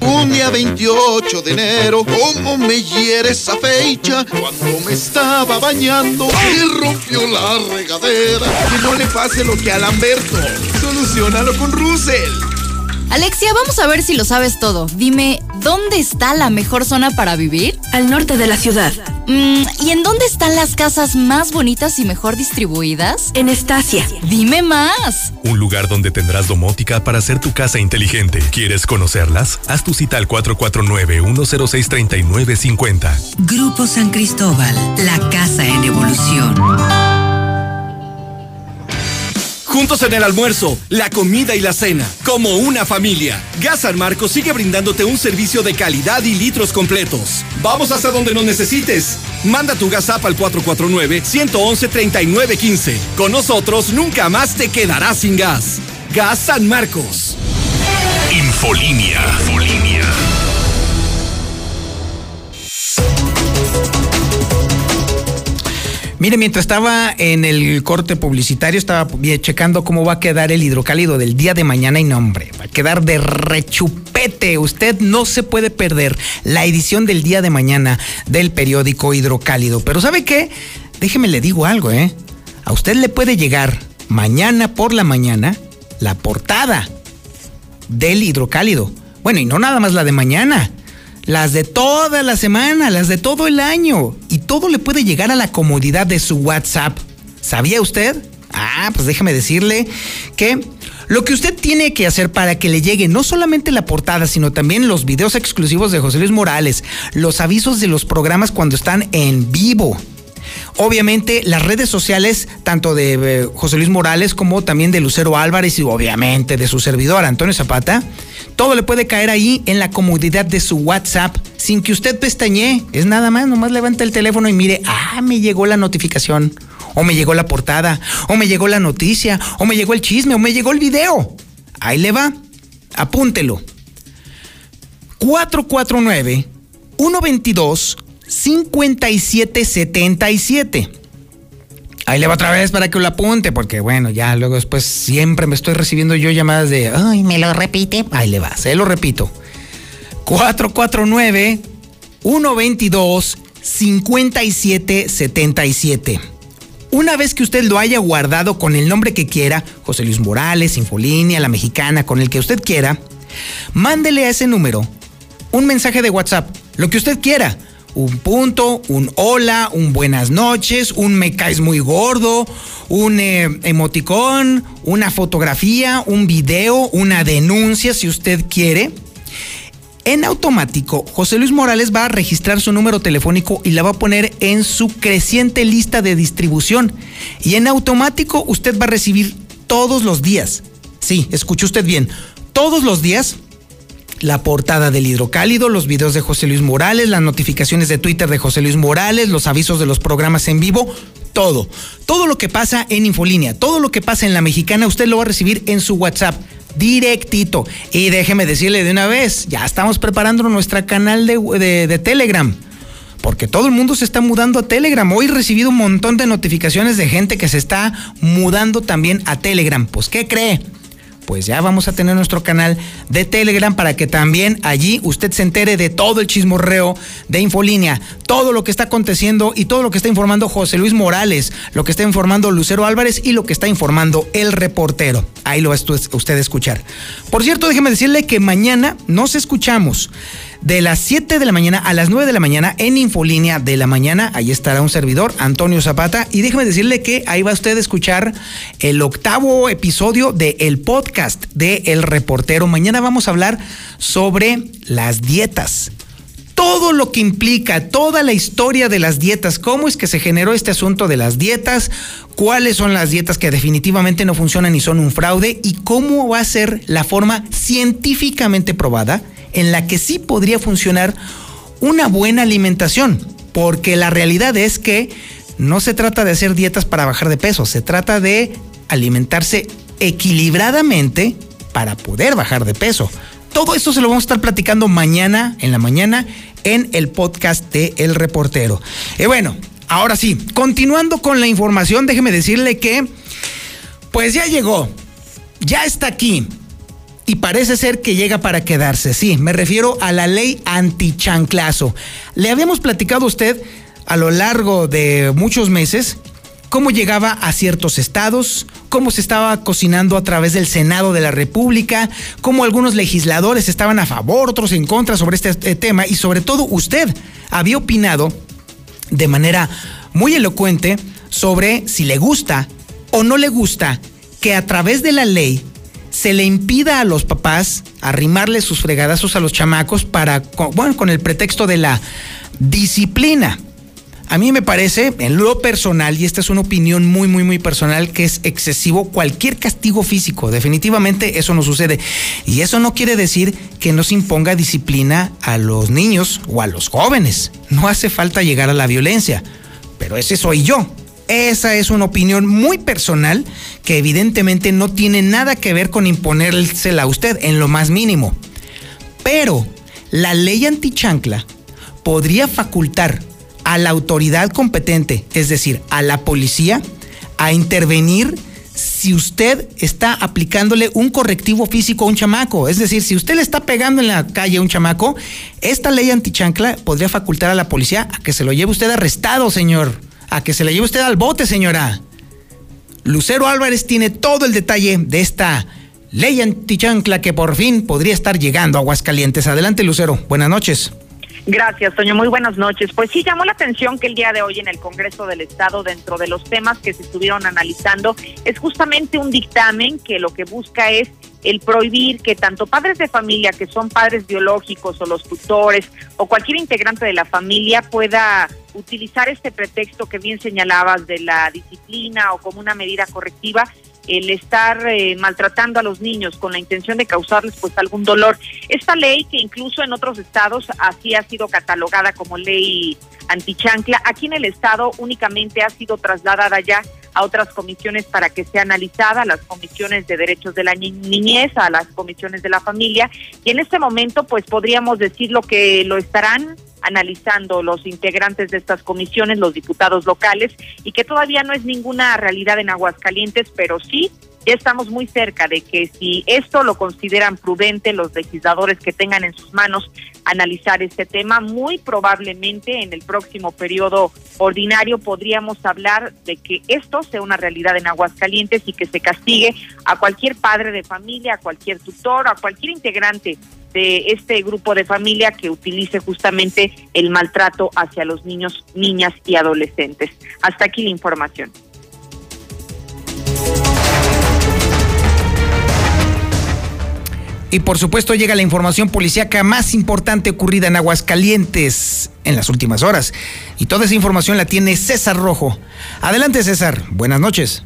449-910-5050. Un día 28 de enero, ¿cómo me hiere esa fecha? Cuando me estaba bañando, se rompió la regadera. Que no le pase lo que a Lamberto. Solucionalo con Russell. Alexia, vamos a ver si lo sabes todo. Dime, ¿dónde está la mejor zona para vivir? Al norte de la ciudad. ¿Y en dónde están las casas más bonitas y mejor distribuidas? En Estacia. Dime más. Un lugar donde tendrás domótica para hacer tu casa inteligente. ¿Quieres conocerlas? Haz tu cita al 449-106-3950. Grupo San Cristóbal, la casa en evolución. Juntos en el almuerzo, la comida y la cena, como una familia. Gas San Marcos sigue brindándote un servicio de calidad y litros completos. Vamos hasta donde nos necesites. Manda tu GasApp al 449-111-3915. Con nosotros nunca más te quedarás sin gas. Gas San Marcos. Infolínea. Mire, mientras estaba en el corte publicitario, estaba checando cómo va a quedar el hidrocálido del día de mañana y no, hombre, va a quedar de rechupete. Usted no se puede perder la edición del día de mañana del periódico Hidrocálido. Pero ¿sabe qué? Déjeme le digo algo, ¿eh? A usted le puede llegar mañana por la mañana la portada del Hidrocálido. Bueno, y no nada más la de mañana. Las de toda la semana, las de todo el año. Y todo le puede llegar a la comodidad de su WhatsApp. ¿Sabía usted? Ah, pues déjame decirle que lo que usted tiene que hacer para que le llegue no solamente la portada, sino también los videos exclusivos de José Luis Morales, los avisos de los programas cuando están en vivo. Obviamente las redes sociales, tanto de José Luis Morales como también de Lucero Álvarez y obviamente de su servidor Antonio Zapata, todo le puede caer ahí en la comodidad de su WhatsApp sin que usted pestañee. Es nada más, nomás levanta el teléfono y mire, ah, me llegó la notificación, o me llegó la portada, o me llegó la noticia, o me llegó el chisme, o me llegó el video. Ahí le va, apúntelo. 449-122-5777. Ahí le va otra vez para que lo apunte, porque bueno, ya luego después siempre me estoy recibiendo yo llamadas de, ay, me lo repite. Ahí le va, se lo repito. 449-122-5777. Una vez que usted lo haya guardado con el nombre que quiera, José Luis Morales, Infolínea, La Mexicana, con el que usted quiera, mándele a ese número un mensaje de WhatsApp, lo que usted quiera. Un punto, un hola, un buenas noches, un me caes muy gordo, un emoticón, una fotografía, un video, una denuncia si usted quiere. En automático, José Luis Morales va a registrar su número telefónico y la va a poner en su creciente lista de distribución. Y en automático usted va a recibir todos los días, sí, escuchó usted bien, todos los días, la portada del Hidrocálido, los videos de José Luis Morales, las notificaciones de Twitter de José Luis Morales, los avisos de los programas en vivo, todo. Todo lo que pasa en Infolínea, todo lo que pasa en La Mexicana, usted lo va a recibir en su WhatsApp, directito. Y déjeme decirle de una vez, ya estamos preparando nuestro canal de Telegram, porque todo el mundo se está mudando a Telegram. Hoy he recibido un montón de notificaciones de gente que se está mudando también a Telegram. Pues, ¿qué cree? Pues ya vamos a tener nuestro canal de Telegram para que también allí usted se entere de todo el chismorreo de Infolínea, todo lo que está aconteciendo y todo lo que está informando José Luis Morales, lo que está informando Lucero Álvarez y lo que está informando el reportero. Ahí lo va usted a escuchar. Por cierto, déjeme decirle que mañana nos escuchamos de las 7 de la mañana a las 9 de la mañana en Infolínea de la mañana. Ahí estará un servidor, Antonio Zapata, y déjeme decirle que ahí va usted a escuchar el 8º episodio del podcast de El Reportero. Mañana vamos a hablar sobre las dietas. todo lo que implica, toda la historia de las dietas, cómo es que se generó este asunto de las dietas, cuáles son las dietas que definitivamente no funcionan y son un fraude, y cómo va a ser la forma científicamente probada en la que sí podría funcionar una buena alimentación, porque la realidad es que no se trata de hacer dietas para bajar de peso, se trata de alimentarse equilibradamente para poder bajar de peso. Todo esto se lo vamos a estar platicando mañana en la mañana en el podcast de El Reportero. Y bueno, ahora sí, continuando con la información, déjeme decirle que pues ya llegó, ya está aquí y parece ser que llega para quedarse. Sí, me refiero a la ley antichanclazo. Le habíamos platicado a usted a lo largo de muchos meses cómo llegaba a ciertos estados, cómo se estaba cocinando a través del Senado de la República, cómo algunos legisladores estaban a favor, otros en contra sobre este tema, y sobre todo usted había opinado de manera muy elocuente sobre si le gusta o no le gusta que a través de la ley se le impida a los papás arrimarle sus fregadazos a los chamacos para, bueno, con el pretexto de la disciplina. A mí me parece, en lo personal, y esta es una opinión muy, muy, muy personal, que es excesivo cualquier castigo físico. Definitivamente eso no sucede. Y eso no quiere decir que no se imponga disciplina a los niños o a los jóvenes. No hace falta llegar a la violencia. Pero ese soy yo. Esa es una opinión muy personal que evidentemente no tiene nada que ver con imponérsela a usted en lo más mínimo. Pero la ley antichancla podría facultar a la autoridad competente, es decir, a la policía, a intervenir si usted está aplicándole un correctivo físico a un chamaco. Es decir, si usted le está pegando en la calle a un chamaco, esta ley antichancla podría facultar a la policía a que se lo lleve usted arrestado, señor, a que se lo lleve usted al bote, señora. Lucero Álvarez tiene todo el detalle de esta ley antichancla que por fin podría estar llegando a Aguascalientes. Adelante, Lucero. Buenas noches. Gracias, Toño. Muy buenas noches. Pues sí, llamó la atención que el día de hoy en el Congreso del Estado, dentro de los temas que se estuvieron analizando, es justamente un dictamen que lo que busca es el prohibir que tanto padres de familia, que son padres biológicos o los tutores o cualquier integrante de la familia, pueda utilizar este pretexto que bien señalabas de la disciplina o como una medida correctiva, el estar maltratando a los niños con la intención de causarles pues algún dolor. Esta ley, que incluso en otros estados así ha sido catalogada como ley antichancla, aquí en el estado únicamente ha sido trasladada ya a otras comisiones para que sea analizada, a las comisiones de derechos de la niñez, a las comisiones de la familia, y en este momento pues podríamos decir lo que lo estarán analizando los integrantes de estas comisiones, los diputados locales, y que todavía no es ninguna realidad en Aguascalientes, pero sí, ya estamos muy cerca de que si esto lo consideran prudente los legisladores que tengan en sus manos analizar este tema, muy probablemente en el próximo periodo ordinario podríamos hablar de que esto sea una realidad en Aguascalientes y que se castigue a cualquier padre de familia, a cualquier tutor, a cualquier integrante de este grupo de familia que utilice justamente el maltrato hacia los niños, niñas y adolescentes. Hasta aquí la información. Y por supuesto llega la información policíaca más importante ocurrida en Aguascalientes en las últimas horas. Y toda esa información la tiene César Rojo. Adelante, César. Buenas noches.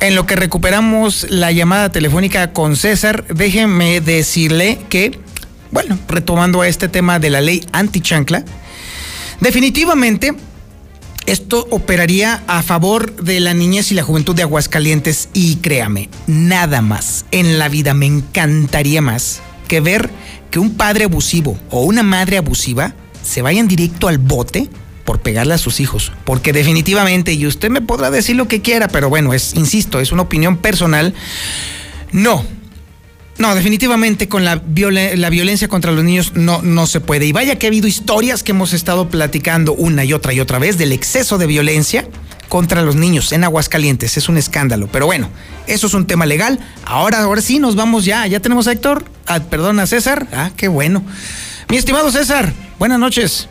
En lo que recuperamos la llamada telefónica con César, déjenme decirle que, bueno, retomando a este tema de la ley antichancla, definitivamente esto operaría a favor de la niñez y la juventud de Aguascalientes, y créame, nada más en la vida me encantaría más que ver que un padre abusivo o una madre abusiva se vayan directo al bote por pegarle a sus hijos, porque definitivamente, y usted me podrá decir lo que quiera, pero bueno, insisto, es una opinión personal, no, definitivamente con la violencia contra los niños no se puede. Y vaya que ha habido historias que hemos estado platicando una y otra vez del exceso de violencia contra los niños en Aguascalientes, es un escándalo, pero bueno, eso es un tema legal. Ahora sí, nos vamos ya tenemos a Héctor, perdón, a César, qué bueno. Mi estimado César, buenas noches.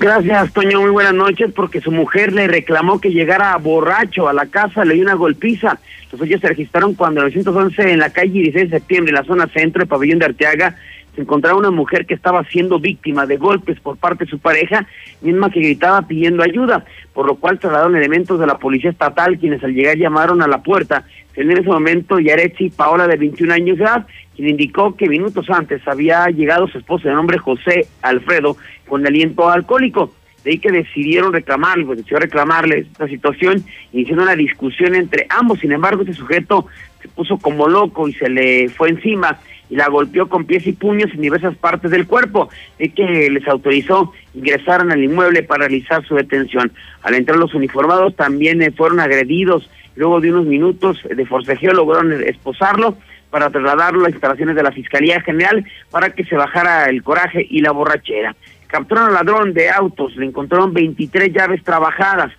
Gracias, Toño, muy buenas noches, porque su mujer le reclamó que llegara borracho a la casa, le dio una golpiza. Los hechos se registraron cuando en 911, en la calle 16 de septiembre, en la zona centro del pabellón de Arteaga, se encontraba una mujer que estaba siendo víctima de golpes por parte de su pareja, misma que gritaba pidiendo ayuda, por lo cual trasladaron elementos de la policía estatal, quienes al llegar llamaron a la puerta. En ese momento, Yaretsi Paola, de 21 años de edad, quien indicó que minutos antes había llegado su esposo de nombre José Alfredo con aliento alcohólico. De ahí que decidieron reclamarle, pues decidió reclamarle esta situación, iniciando una discusión entre ambos. Sin embargo, este sujeto se puso como loco y se le fue encima y la golpeó con pies y puños en diversas partes del cuerpo, de que les autorizó ingresaran al inmueble para realizar su detención. Al entrar los uniformados también fueron agredidos. Luego de unos minutos de forcejeo lograron esposarlo para trasladarlo a instalaciones de la Fiscalía General para que se bajara el coraje y la borrachera. Capturaron al ladrón de autos, le encontraron 23 llaves trabajadas.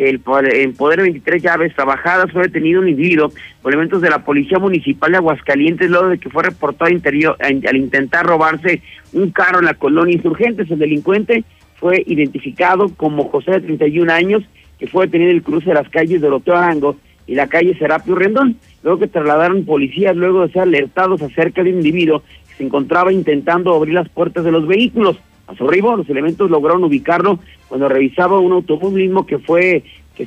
En poder de 23 llaves trabajadas fue detenido un individuo por elementos de la Policía Municipal de Aguascalientes luego de que fue reportado al intentar robarse un carro en la colonia Insurgentes. El delincuente fue identificado como José, de 31 años, que fue detenido en el cruce de las calles Doroteo Arango y la calle Serapio Rendón, luego que trasladaron policías luego de ser alertados acerca de un individuo que se encontraba intentando abrir las puertas de los vehículos. A su arribo, los elementos lograron ubicarlo cuando revisaba un autobús mismo que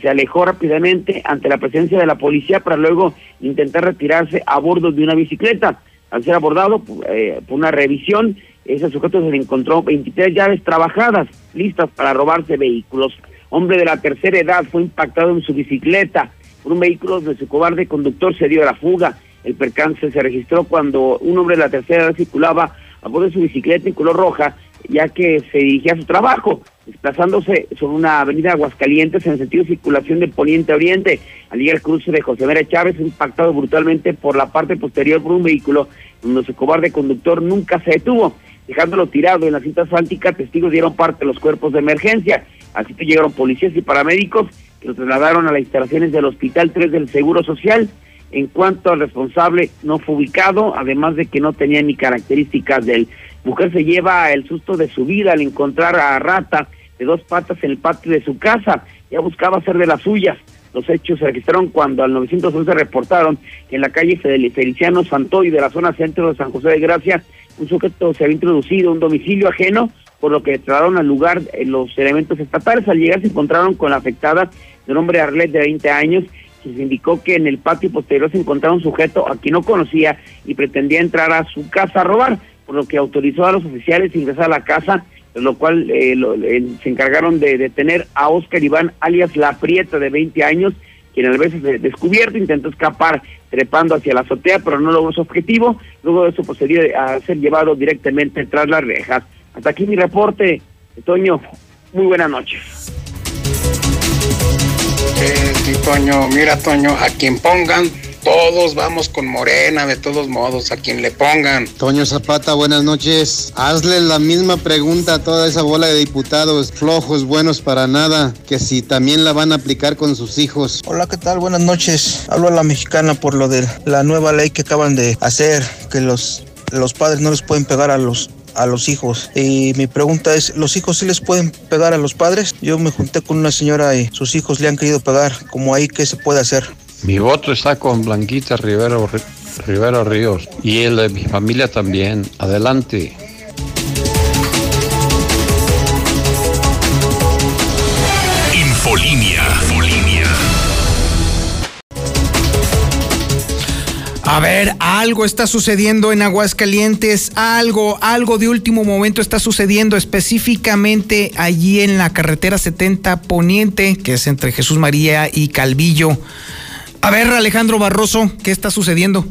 se alejó rápidamente ante la presencia de la policía para luego intentar retirarse a bordo de una bicicleta. Al ser abordado por una revisión, ese sujeto se le encontró 23 llaves trabajadas, listas para robarse vehículos. Hombre de la tercera edad fue impactado en su bicicleta por un vehículo donde su cobarde conductor se dio a la fuga. El percance se registró cuando un hombre de la tercera edad circulaba a bordo de su bicicleta en color roja, ya que se dirigía a su trabajo, desplazándose sobre una avenida Aguascalientes en el sentido de circulación de Poniente a Oriente. Al llegar al cruce de José María Chávez, fue impactado brutalmente por la parte posterior por un vehículo donde su cobarde conductor nunca se detuvo, dejándolo tirado en la cinta asfáltica. Testigos dieron parte de los cuerpos de emergencia. Así que llegaron policías y paramédicos que lo trasladaron a las instalaciones del Hospital 3 del Seguro Social. En cuanto al responsable, no fue ubicado, además de que no tenía ni características de él. Mujer se lleva el susto de su vida al encontrar a rata de dos patas en el patio de su casa. Ya buscaba hacer de las suyas. Los hechos se registraron cuando al 911 reportaron que en la calle Feliciano Santoy de la zona centro de San José de Gracia, un sujeto se había introducido a un domicilio ajeno, por lo que trasladaron al lugar los elementos estatales. Al llegar se encontraron con la afectada, de nombre Arlet, de 20 años, que se indicó que en el patio posterior se encontraba un sujeto a quien no conocía y pretendía entrar a su casa a robar, por lo que autorizó a los oficiales a ingresar a la casa, lo cual se encargaron de detener a Óscar Iván, alias La Prieta, de 20 años, quien al verse descubierto intentó escapar trepando hacia la azotea, pero no logró su objetivo. Luego de eso procedió a ser llevado directamente tras las rejas. Hasta aquí mi reporte, Toño. Muy buenas noches. Sí, Toño. Mira, Toño, a quien pongan, todos vamos con Morena, de todos modos, a quien le pongan. Toño Zapata, buenas noches. Hazle la misma pregunta a toda esa bola de diputados flojos, buenos para nada, que si también la van a aplicar con sus hijos. Hola, ¿qué tal? Buenas noches. Hablo a La Mexicana por lo de la nueva ley que acaban de hacer, que los padres no les pueden pegar a los hijos. Y mi pregunta es, ¿los hijos sí les pueden pegar a los padres? Yo me junté con una señora y sus hijos le han querido pegar. ¿Cómo ahí qué se puede hacer? Mi voto está con Blanquita Rivera Ríos y el de mi familia también. Adelante. Infolínea. A ver, algo está sucediendo en Aguascalientes, algo de último momento está sucediendo específicamente allí en la carretera 70 Poniente, que es entre Jesús María y Calvillo. A ver, Alejandro Barroso, ¿qué está sucediendo?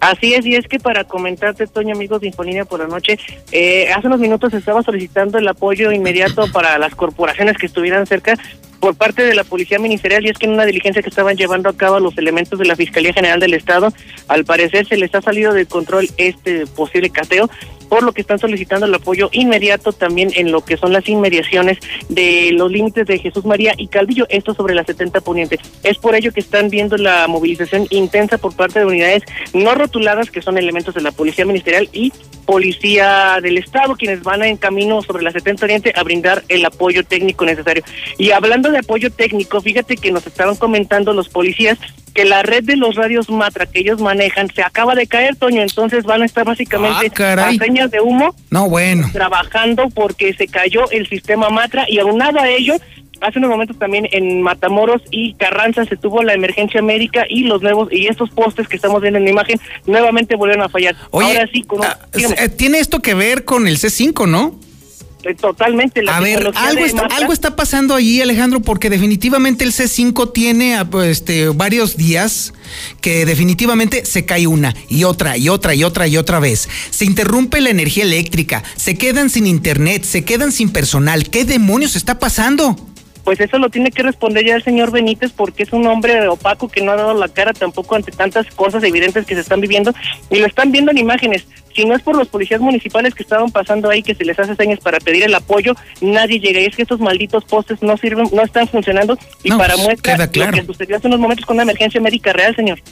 Así es, y es que para comentarte, Toño, amigos de Infolínea por la noche, hace unos minutos estaba solicitando el apoyo inmediato para las corporaciones que estuvieran cerca por parte de la Policía Ministerial, y es que en una diligencia que estaban llevando a cabo los elementos de la Fiscalía General del Estado, al parecer se les ha salido de control este posible cateo, por lo que están solicitando el apoyo inmediato también en lo que son las inmediaciones de los límites de Jesús María y Calvillo, esto sobre la 70 Poniente. Es por ello que están viendo la movilización intensa por parte de unidades no rotuladas, que son elementos de la Policía Ministerial y Policía del Estado, quienes van en camino sobre la 70 Oriente a brindar el apoyo técnico necesario. Y hablando de apoyo técnico, fíjate que nos estaban comentando los policías que la red de los radios Matra que ellos manejan se acaba de caer, Toño, entonces van a estar básicamente a señas de humo trabajando porque se cayó el sistema Matra. Y aunado a ello, hace unos momentos también en Matamoros y Carranza se tuvo la emergencia médica y los nuevos y estos postes que estamos viendo en la imagen nuevamente volvieron a fallar. Oye, ahora sí, tiene esto que ver con el C5, ¿no? Totalmente. La algo está pasando allí, Alejandro, porque definitivamente el C5 tiene varios días que definitivamente se cae una y otra y otra y otra y otra vez. Se interrumpe la energía eléctrica, se quedan sin internet, se quedan sin personal. ¿Qué demonios está pasando? Pues eso lo tiene que responder ya el señor Benítez, porque es un hombre opaco que no ha dado la cara tampoco ante tantas cosas evidentes que se están viviendo y lo están viendo en imágenes. Si no es por los policías municipales que estaban pasando ahí, que se les hace señas para pedir el apoyo, nadie llega. Y es que estos malditos postes no sirven, no están funcionando. Y no, para muestra, claro, lo que sucedió hace unos momentos con una emergencia médica real, señor.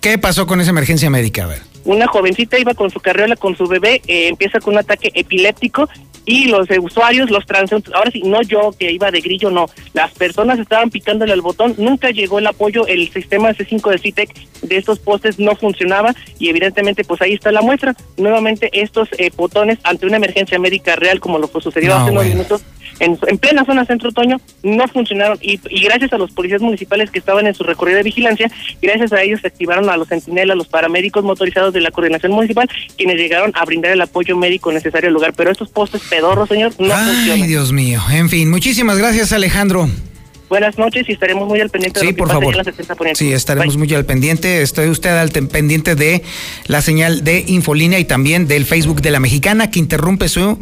¿Qué pasó con esa emergencia médica? A ver. Una jovencita iba con su carriola, con su bebé, empieza con un ataque epiléptico. Y los usuarios, los transeúntes, ahora sí, no yo que iba de grillo, no, las personas estaban picándole al botón, nunca llegó el apoyo, el sistema C5 de CITEC de estos postes no funcionaba y evidentemente pues ahí está la muestra, nuevamente estos botones ante una emergencia médica real como lo que sucedió hace unos minutos en plena zona centro, Toño, no funcionaron y gracias a los policías municipales que estaban en su recorrido de vigilancia, gracias a ellos se activaron a los centinelas, los paramédicos motorizados de la coordinación municipal, quienes llegaron a brindar el apoyo médico necesario al lugar, pero estos postes pedorros, señor, no funcionan. Ay, Dios mío, en fin, muchísimas gracias, Alejandro. Buenas noches y estaremos muy al pendiente de lo que por favor. En la 70 Poniente. Sí, estaremos muy al pendiente. Estoy usted al pendiente de la señal de Infolínea y también del Facebook de La Mexicana, que interrumpe su...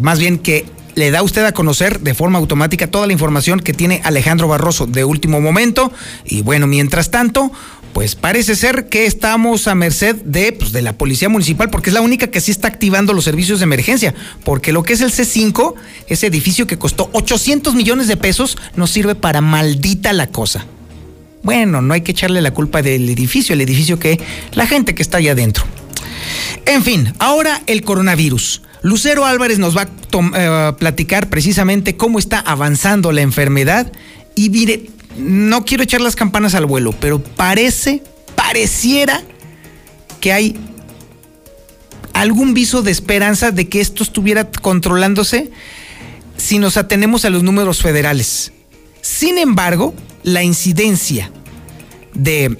más bien que le da usted a conocer de forma automática toda la información que tiene Alejandro Barroso de último momento. Y bueno, mientras tanto, pues parece ser que estamos a merced de la Policía Municipal, porque es la única que sí está activando los servicios de emergencia, porque lo que es el C5, ese edificio que costó 800 millones de pesos, no sirve para maldita la cosa. Bueno, no hay que echarle la culpa del edificio, el edificio que la gente que está allá adentro. En fin, ahora el coronavirus. Lucero Álvarez nos va a platicar precisamente cómo está avanzando la enfermedad y mire, no quiero echar las campanas al vuelo, pero pareciera que hay algún viso de esperanza de que esto estuviera controlándose si nos atenemos a los números federales. Sin embargo, la incidencia de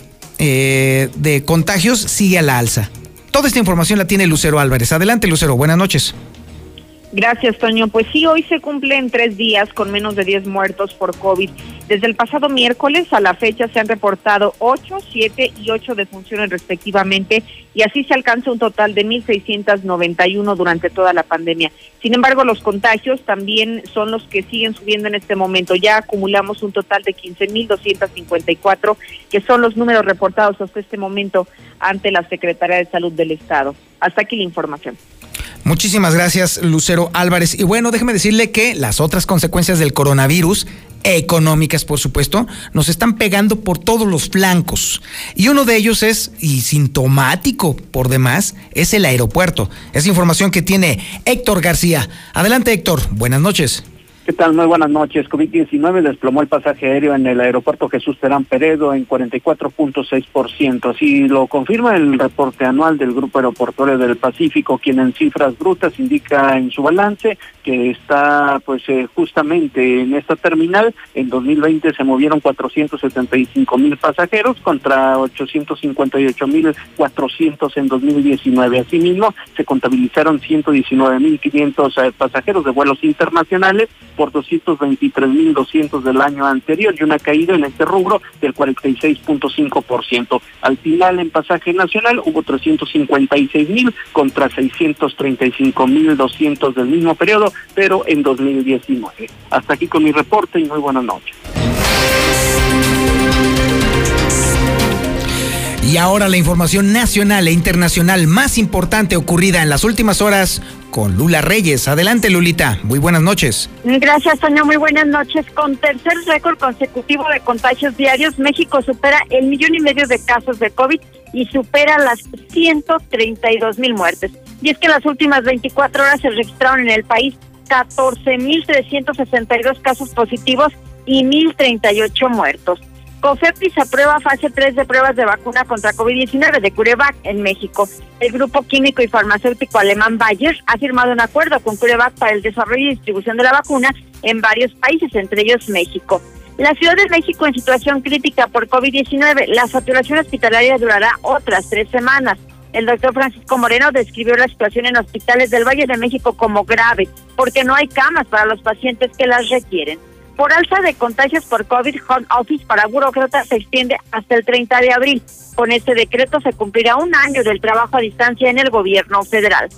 contagios sigue a la alza. Toda esta información la tiene Lucero Álvarez. Adelante, Lucero, buenas noches. Gracias, Toño. Pues sí, hoy se cumplen 3 días con menos de 10 muertos por COVID. Desde el pasado miércoles a la fecha se han reportado 8, 7 y 8 defunciones respectivamente y así se alcanza un total de 1,691 durante toda la pandemia. Sin embargo, los contagios también son los que siguen subiendo en este momento. Ya acumulamos un total de 15,254, que son los números reportados hasta este momento ante la Secretaría de Salud del Estado. Hasta aquí la información. Muchísimas gracias, Lucero Álvarez. Y bueno, déjeme decirle que las otras consecuencias del coronavirus, económicas por supuesto, nos están pegando por todos los flancos. Y uno de ellos es, y sintomático por demás, es el aeropuerto. Es información que tiene Héctor García. Adelante, Héctor. Buenas noches. ¿Qué tal? Muy buenas noches. COVID-19 desplomó el pasaje aéreo en el aeropuerto Jesús Terán Peredo en 44.6%. Así lo confirma el reporte anual del Grupo Aeroportuario del Pacífico, quien en cifras brutas indica en su balance que está justamente en esta terminal. En 2020 se movieron 475,000 pasajeros contra 858,400 en 2019. Asimismo, se contabilizaron 119,500 pasajeros de vuelos internacionales por 223,200 del año anterior y una caída en este rubro del 46.5%. Al final, en pasaje nacional hubo 356,000 contra 635,200 del mismo periodo, pero en 2019. Hasta aquí con mi reporte y muy buenas noches. Y ahora la información nacional e internacional más importante ocurrida en las últimas horas con Lula Reyes. Adelante, Lulita. Muy buenas noches. Gracias, Toño. Muy buenas noches. Con tercer récord consecutivo de contagios diarios, México supera 1,5 millones de casos de COVID y supera las 132,000 muertes. Y es que en las últimas 24 horas se registraron en el país 14,362 casos positivos y 1,038 muertos. Cofepris aprueba fase 3 de pruebas de vacuna contra COVID-19 de Curevac en México. El grupo químico y farmacéutico alemán Bayer ha firmado un acuerdo con Curevac para el desarrollo y distribución de la vacuna en varios países, entre ellos México. La Ciudad de México en situación crítica por COVID-19, la saturación hospitalaria durará otras 3 semanas. El doctor Francisco Moreno describió la situación en hospitales del Valle de México como grave, porque no hay camas para los pacientes que las requieren. Por alza de contagios por COVID, Home Office para burócratas se extiende hasta el 30 de abril. Con este decreto se cumplirá 1 año del trabajo a distancia en el gobierno federal.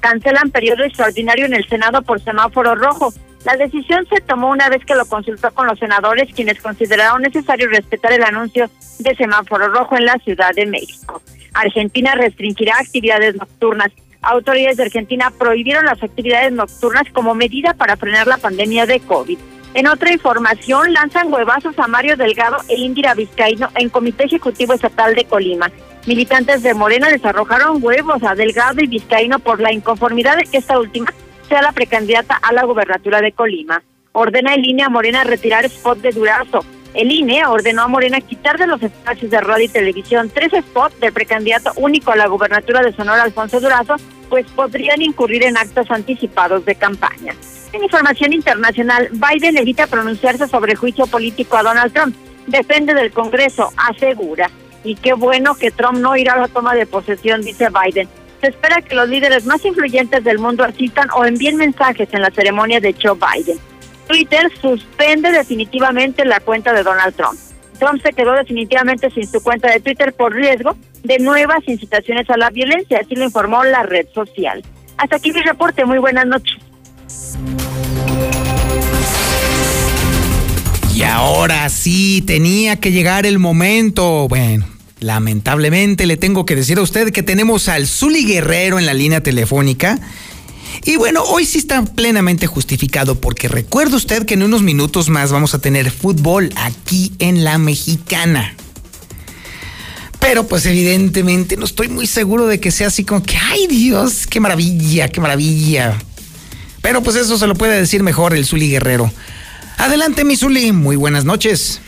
Cancelan periodo extraordinario en el Senado por semáforo rojo. La decisión se tomó una vez que lo consultó con los senadores, quienes consideraron necesario respetar el anuncio de semáforo rojo en la Ciudad de México. Argentina restringirá actividades nocturnas. Autoridades de Argentina prohibieron las actividades nocturnas como medida para frenar la pandemia de COVID. En otra información, lanzan huevazos a Mario Delgado e Indira Vizcaíno en Comité Ejecutivo Estatal de Colima. Militantes de Morena les arrojaron huevos a Delgado y Vizcaíno por la inconformidad de que esta última sea la precandidata a la gubernatura de Colima. Ordena el INE a Morena retirar spot de Durazo. El INE ordenó a Morena quitar de los espacios de radio y televisión 3 spots del precandidato único a la gubernatura de Sonora, Alfonso Durazo, pues podrían incurrir en actos anticipados de campaña. En información internacional, Biden evita pronunciarse sobre juicio político a Donald Trump. Depende del Congreso, asegura. Y qué bueno que Trump no irá a la toma de posesión, dice Biden. Se espera que los líderes más influyentes del mundo asistan o envíen mensajes en la ceremonia de Joe Biden. Twitter suspende definitivamente la cuenta de Donald Trump. Trump se quedó definitivamente sin su cuenta de Twitter por riesgo de nuevas incitaciones a la violencia, así lo informó la red social. Hasta aquí mi reporte, muy buenas noches. Y ahora sí, tenía que llegar el momento, bueno... Lamentablemente le tengo que decir a usted que tenemos al Zuli Guerrero en la línea telefónica. Y bueno, hoy sí está plenamente justificado porque recuerde usted que en unos minutos más vamos a tener fútbol aquí en La Mexicana. Pero pues evidentemente no estoy muy seguro de que sea así como que ¡ay Dios! ¡Qué maravilla! ¡Qué maravilla! Pero pues eso se lo puede decir mejor el Zuli Guerrero. Adelante mi Zuli, muy buenas noches.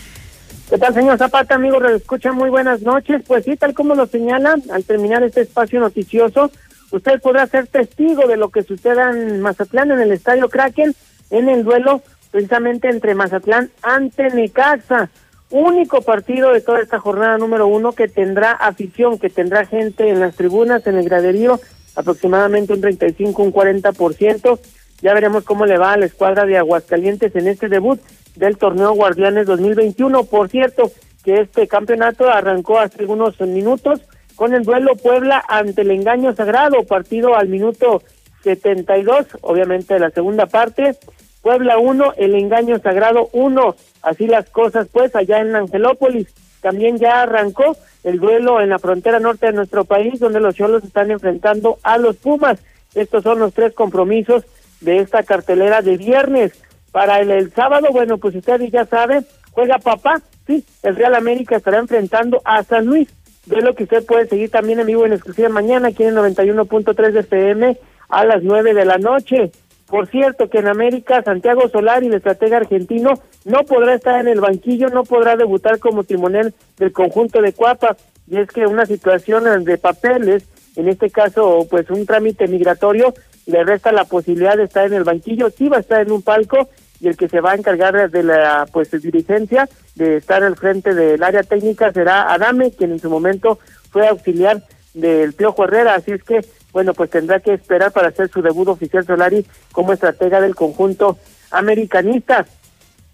¿Qué tal, señor Zapata, amigo? Escucha, muy buenas noches. Pues sí, tal como lo señala, al terminar este espacio noticioso, usted podrá ser testigo de lo que suceda en Mazatlán, en el Estadio Kraken, en el duelo precisamente entre Mazatlán ante Necaxa. Único partido de toda esta jornada número 1 que tendrá afición, que tendrá gente en las tribunas, en el graderío, aproximadamente un 35, un 40%. Ya veremos cómo le va a la escuadra de Aguascalientes en este debut del torneo Guardianes 2021. Por cierto, que este campeonato arrancó hace algunos minutos con el duelo Puebla ante el Engaño Sagrado, partido al minuto 72, obviamente de la segunda parte. Puebla 1, el Engaño Sagrado 1. Así las cosas, pues, allá en Angelópolis. También ya arrancó el duelo en la frontera norte de nuestro país, donde los Xolos están enfrentando a los Pumas. Estos son los 3 compromisos de esta cartelera de viernes. Para el sábado, bueno, pues ustedes ya saben, juega papá, sí, el Real América estará enfrentando a San Luis, de lo que usted puede seguir también en vivo en exclusiva mañana, aquí en 91.3 de FM, a las 9 de la noche. Por cierto, que en América, Santiago Solari, el estratega argentino, no podrá estar en el banquillo, no podrá debutar como timonel del conjunto de Cuapa, y es que una situación de papeles, en este caso, pues un trámite migratorio, le resta la posibilidad de estar en el banquillo, sí va a estar en un palco, y el que se va a encargar de la pues dirigencia, de estar al frente del área técnica, será Adame, quien en su momento fue auxiliar del Piojo Herrera, así es que, bueno, pues tendrá que esperar para hacer su debut oficial Solari como estratega del conjunto americanista.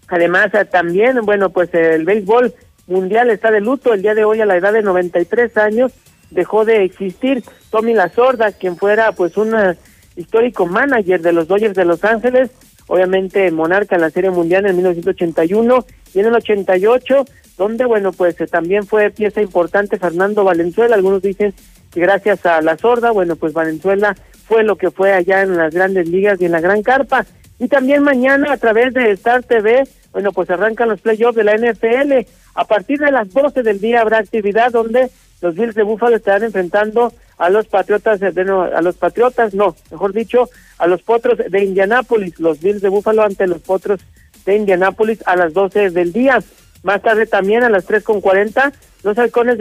Además, también, bueno, pues el béisbol mundial está de luto, el día de hoy a la edad de 93 años dejó de existir Tommy Lasorda, quien fuera pues un histórico manager de los Dodgers de Los Ángeles, obviamente monarca en la Serie Mundial en 1981 y en el 88, donde, bueno, pues también fue pieza importante Fernando Valenzuela. Algunos dicen que gracias a Lasorda, bueno, pues Valenzuela fue lo que fue allá en las Grandes Ligas y en la Gran Carpa. Y también mañana a través de Star TV, bueno, pues arrancan los playoffs de la NFL. A partir de las 12 del día habrá actividad donde los Bills de Buffalo estarán enfrentando a los Patriotas, a los Potros de Indianápolis. Los Bills de Buffalo ante los Potros de Indianápolis a las 12 del día. Más tarde también a las 3:40, los Halcones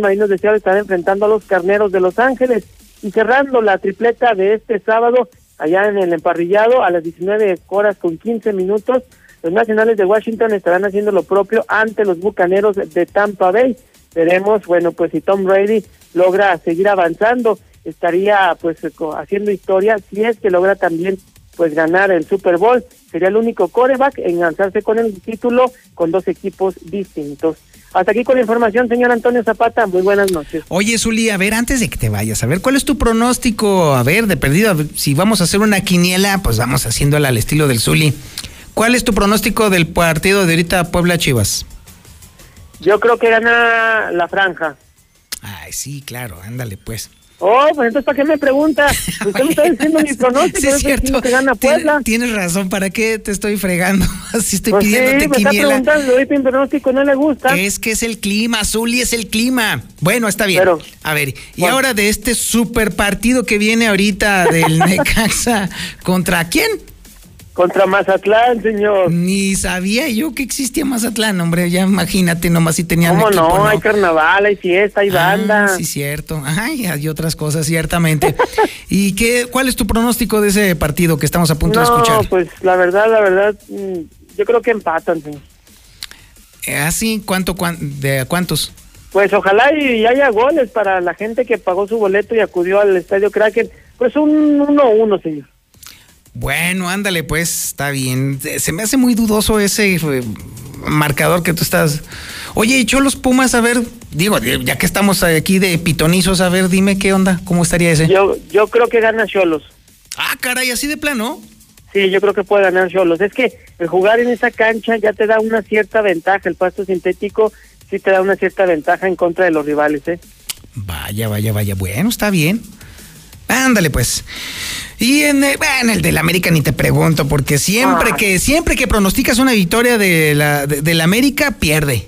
Marinos de Seattle estarán enfrentando a los Carneros de Los Ángeles. Y cerrando la tripleta de este sábado, allá en el emparrillado, a las 19:15, los Nacionales de Washington estarán haciendo lo propio ante los Bucaneros de Tampa Bay. Veremos, bueno, pues si Tom Brady logra seguir avanzando, estaría pues haciendo historia, si es que logra también pues ganar el Super Bowl. Sería el único quarterback en lanzarse con el título con dos equipos distintos. Hasta aquí con la información, señor Antonio Zapata. Muy buenas noches. Oye, Zuli, a ver, antes de que te vayas, a ver, ¿cuál es tu pronóstico? A ver, de perdido, si vamos a hacer una quiniela, pues vamos haciéndola al estilo del Zuli. ¿Cuál es tu pronóstico del partido de ahorita Puebla-Chivas? Yo creo que gana la franja. Ay, sí, claro, ándale pues. Oh, pues entonces, ¿para qué me preguntas? Usted me está diciendo mi pronóstico. Sí, es cierto. Que gana Puebla. Tienes razón, ¿para qué te estoy fregando? Si estoy pidiéndote quiniela. Sí, me está preguntando, mi pronóstico no le gusta. Es que es el clima, Zuli, es el clima. Bueno, está bien. Pero, a ver, y bueno, ahora de este super partido que viene ahorita del Necaxa, ¿contra quién? Contra Mazatlán, señor. Ni sabía yo que existía Mazatlán, hombre, ya imagínate, nomás si tenían equipo, ¿no? ¿Cómo no? Hay carnaval, hay fiesta, hay banda. Sí, cierto. Ay, hay otras cosas, ciertamente. ¿Y cuál es tu pronóstico de ese partido que estamos a punto de escuchar? No, pues la verdad, yo creo que empatan, señor. ¿Ah, sí? ¿De cuántos? Pues ojalá y haya goles para la gente que pagó su boleto y acudió al Estadio Kraken. Pues un 1-1, señor. Bueno, ándale, pues, está bien. Se me hace muy dudoso ese marcador que tú estás. Oye, y Cholos Pumas, a ver, digo, ya que estamos aquí de pitonizos, a ver, dime qué onda, cómo estaría ese. Yo creo que gana Cholos. Ah, caray, así de plano. Sí, yo creo que puede ganar Cholos. Es que el jugar en esa cancha ya te da una cierta ventaja, el pasto sintético sí te da una cierta ventaja en contra de los rivales, ¿eh? Vaya, bueno, está bien. Ándale, pues. Y en el del América ni te pregunto, porque siempre que pronosticas una victoria del América, pierde.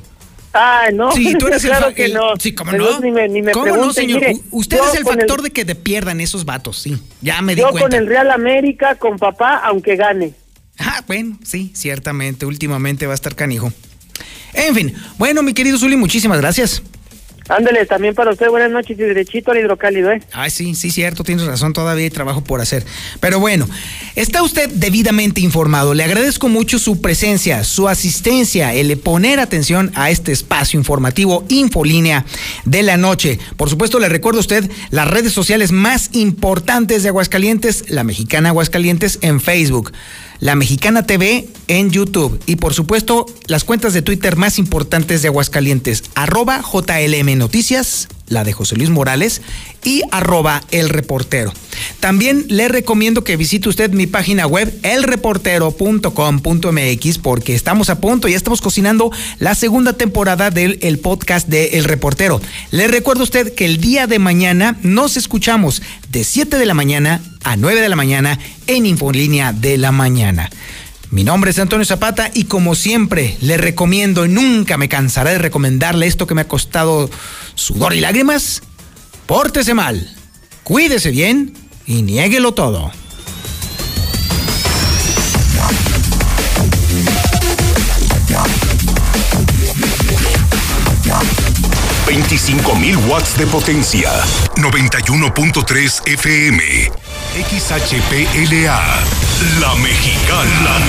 Ah, no. Sí, tú eres claro que no. Sí, ¿cómo no? Ni me ¿Cómo no, señor? Mire, usted es el factor de que te pierdan esos vatos, sí. Ya me di cuenta. Yo con el Real América, con papá, aunque gane. Ah, bueno, sí, ciertamente. Últimamente va a estar canijo. En fin. Bueno, mi querido Zuli, muchísimas gracias. Ándale, también para usted, buenas noches y derechito al hidrocálido, ¿eh? Ay, sí, cierto, tienes razón, todavía hay trabajo por hacer. Pero bueno, está usted debidamente informado. Le agradezco mucho su presencia, su asistencia, el poner atención a este espacio informativo Infolínea de la noche. Por supuesto, le recuerdo a usted las redes sociales más importantes de Aguascalientes, La Mexicana Aguascalientes en Facebook, La Mexicana TV en YouTube y por supuesto las cuentas de Twitter más importantes de Aguascalientes, @JLM Noticias, la de José Luis Morales y @El Reportero. También le recomiendo que visite usted mi página web elreportero.com.mx porque estamos a punto, ya estamos cocinando la segunda temporada del podcast de El Reportero. Le recuerdo a usted que el día de mañana nos escuchamos de 7 de la mañana a 9 de la mañana en Infolínea de la Mañana. Mi nombre es Antonio Zapata y como siempre le recomiendo, y nunca me cansaré de recomendarle esto que me ha costado sudor y lágrimas: pórtese mal, cuídese bien y niéguelo todo. $25,000 watts de potencia, 91.3 FM, XHPLA, La Mexicana,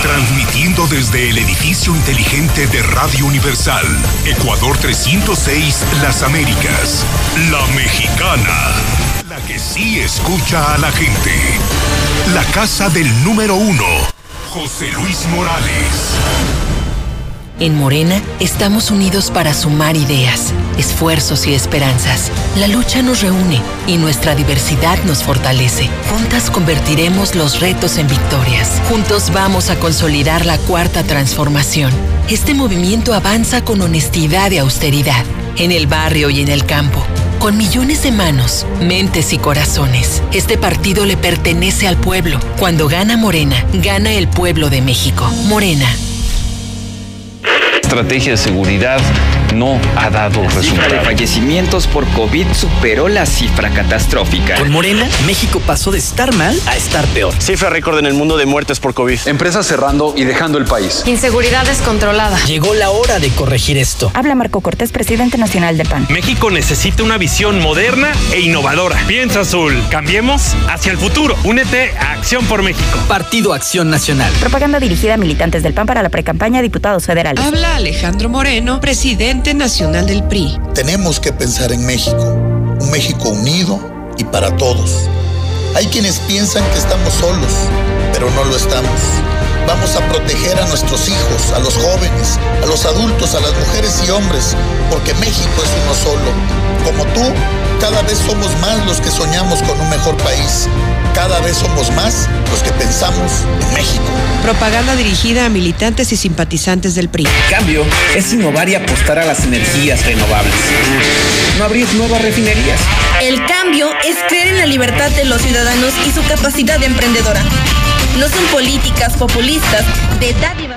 transmitiendo desde el edificio inteligente de Radio Universal, Ecuador 306, Las Américas. La Mexicana, la que sí escucha a la gente, la casa del número 1, José Luis Morales. En Morena estamos unidos para sumar ideas, esfuerzos y esperanzas. La lucha nos reúne y nuestra diversidad nos fortalece. Juntas convertiremos los retos en victorias. Juntos vamos a consolidar la cuarta transformación. Este movimiento avanza con honestidad y austeridad, en el barrio y en el campo. Con millones de manos, mentes y corazones, este partido le pertenece al pueblo. Cuando gana Morena, gana el pueblo de México. Morena. Estrategia de seguridad no ha dado resultados. La cifra de fallecimientos por COVID superó la cifra catastrófica. Con Morena, México pasó de estar mal a estar peor. Cifra récord en el mundo de muertes por COVID. Empresas cerrando y dejando el país. Inseguridad descontrolada. Llegó la hora de corregir esto. Habla Marco Cortés, presidente nacional de PAN. México necesita una visión moderna e innovadora. Piensa azul. Cambiemos hacia el futuro. Únete a Acción por México. Partido Acción Nacional. Propaganda dirigida a militantes del PAN para la precampaña a diputados federales. Habla Alejandro Moreno, presidente nacional del PRI. Tenemos que pensar en México, un México unido y para todos. Hay quienes piensan que estamos solos, pero no lo estamos. Vamos a proteger a nuestros hijos, a los jóvenes, a los adultos, a las mujeres y hombres, porque México es uno solo. Como tú, cada vez somos más los que soñamos con un mejor país. Cada vez somos más los que pensamos en México. Propaganda dirigida a militantes y simpatizantes del PRI. El cambio es innovar y apostar a las energías renovables. No abrir nuevas refinerías. El cambio es creer en la libertad de los ciudadanos y su capacidad emprendedora. No son políticas populistas de dádivas.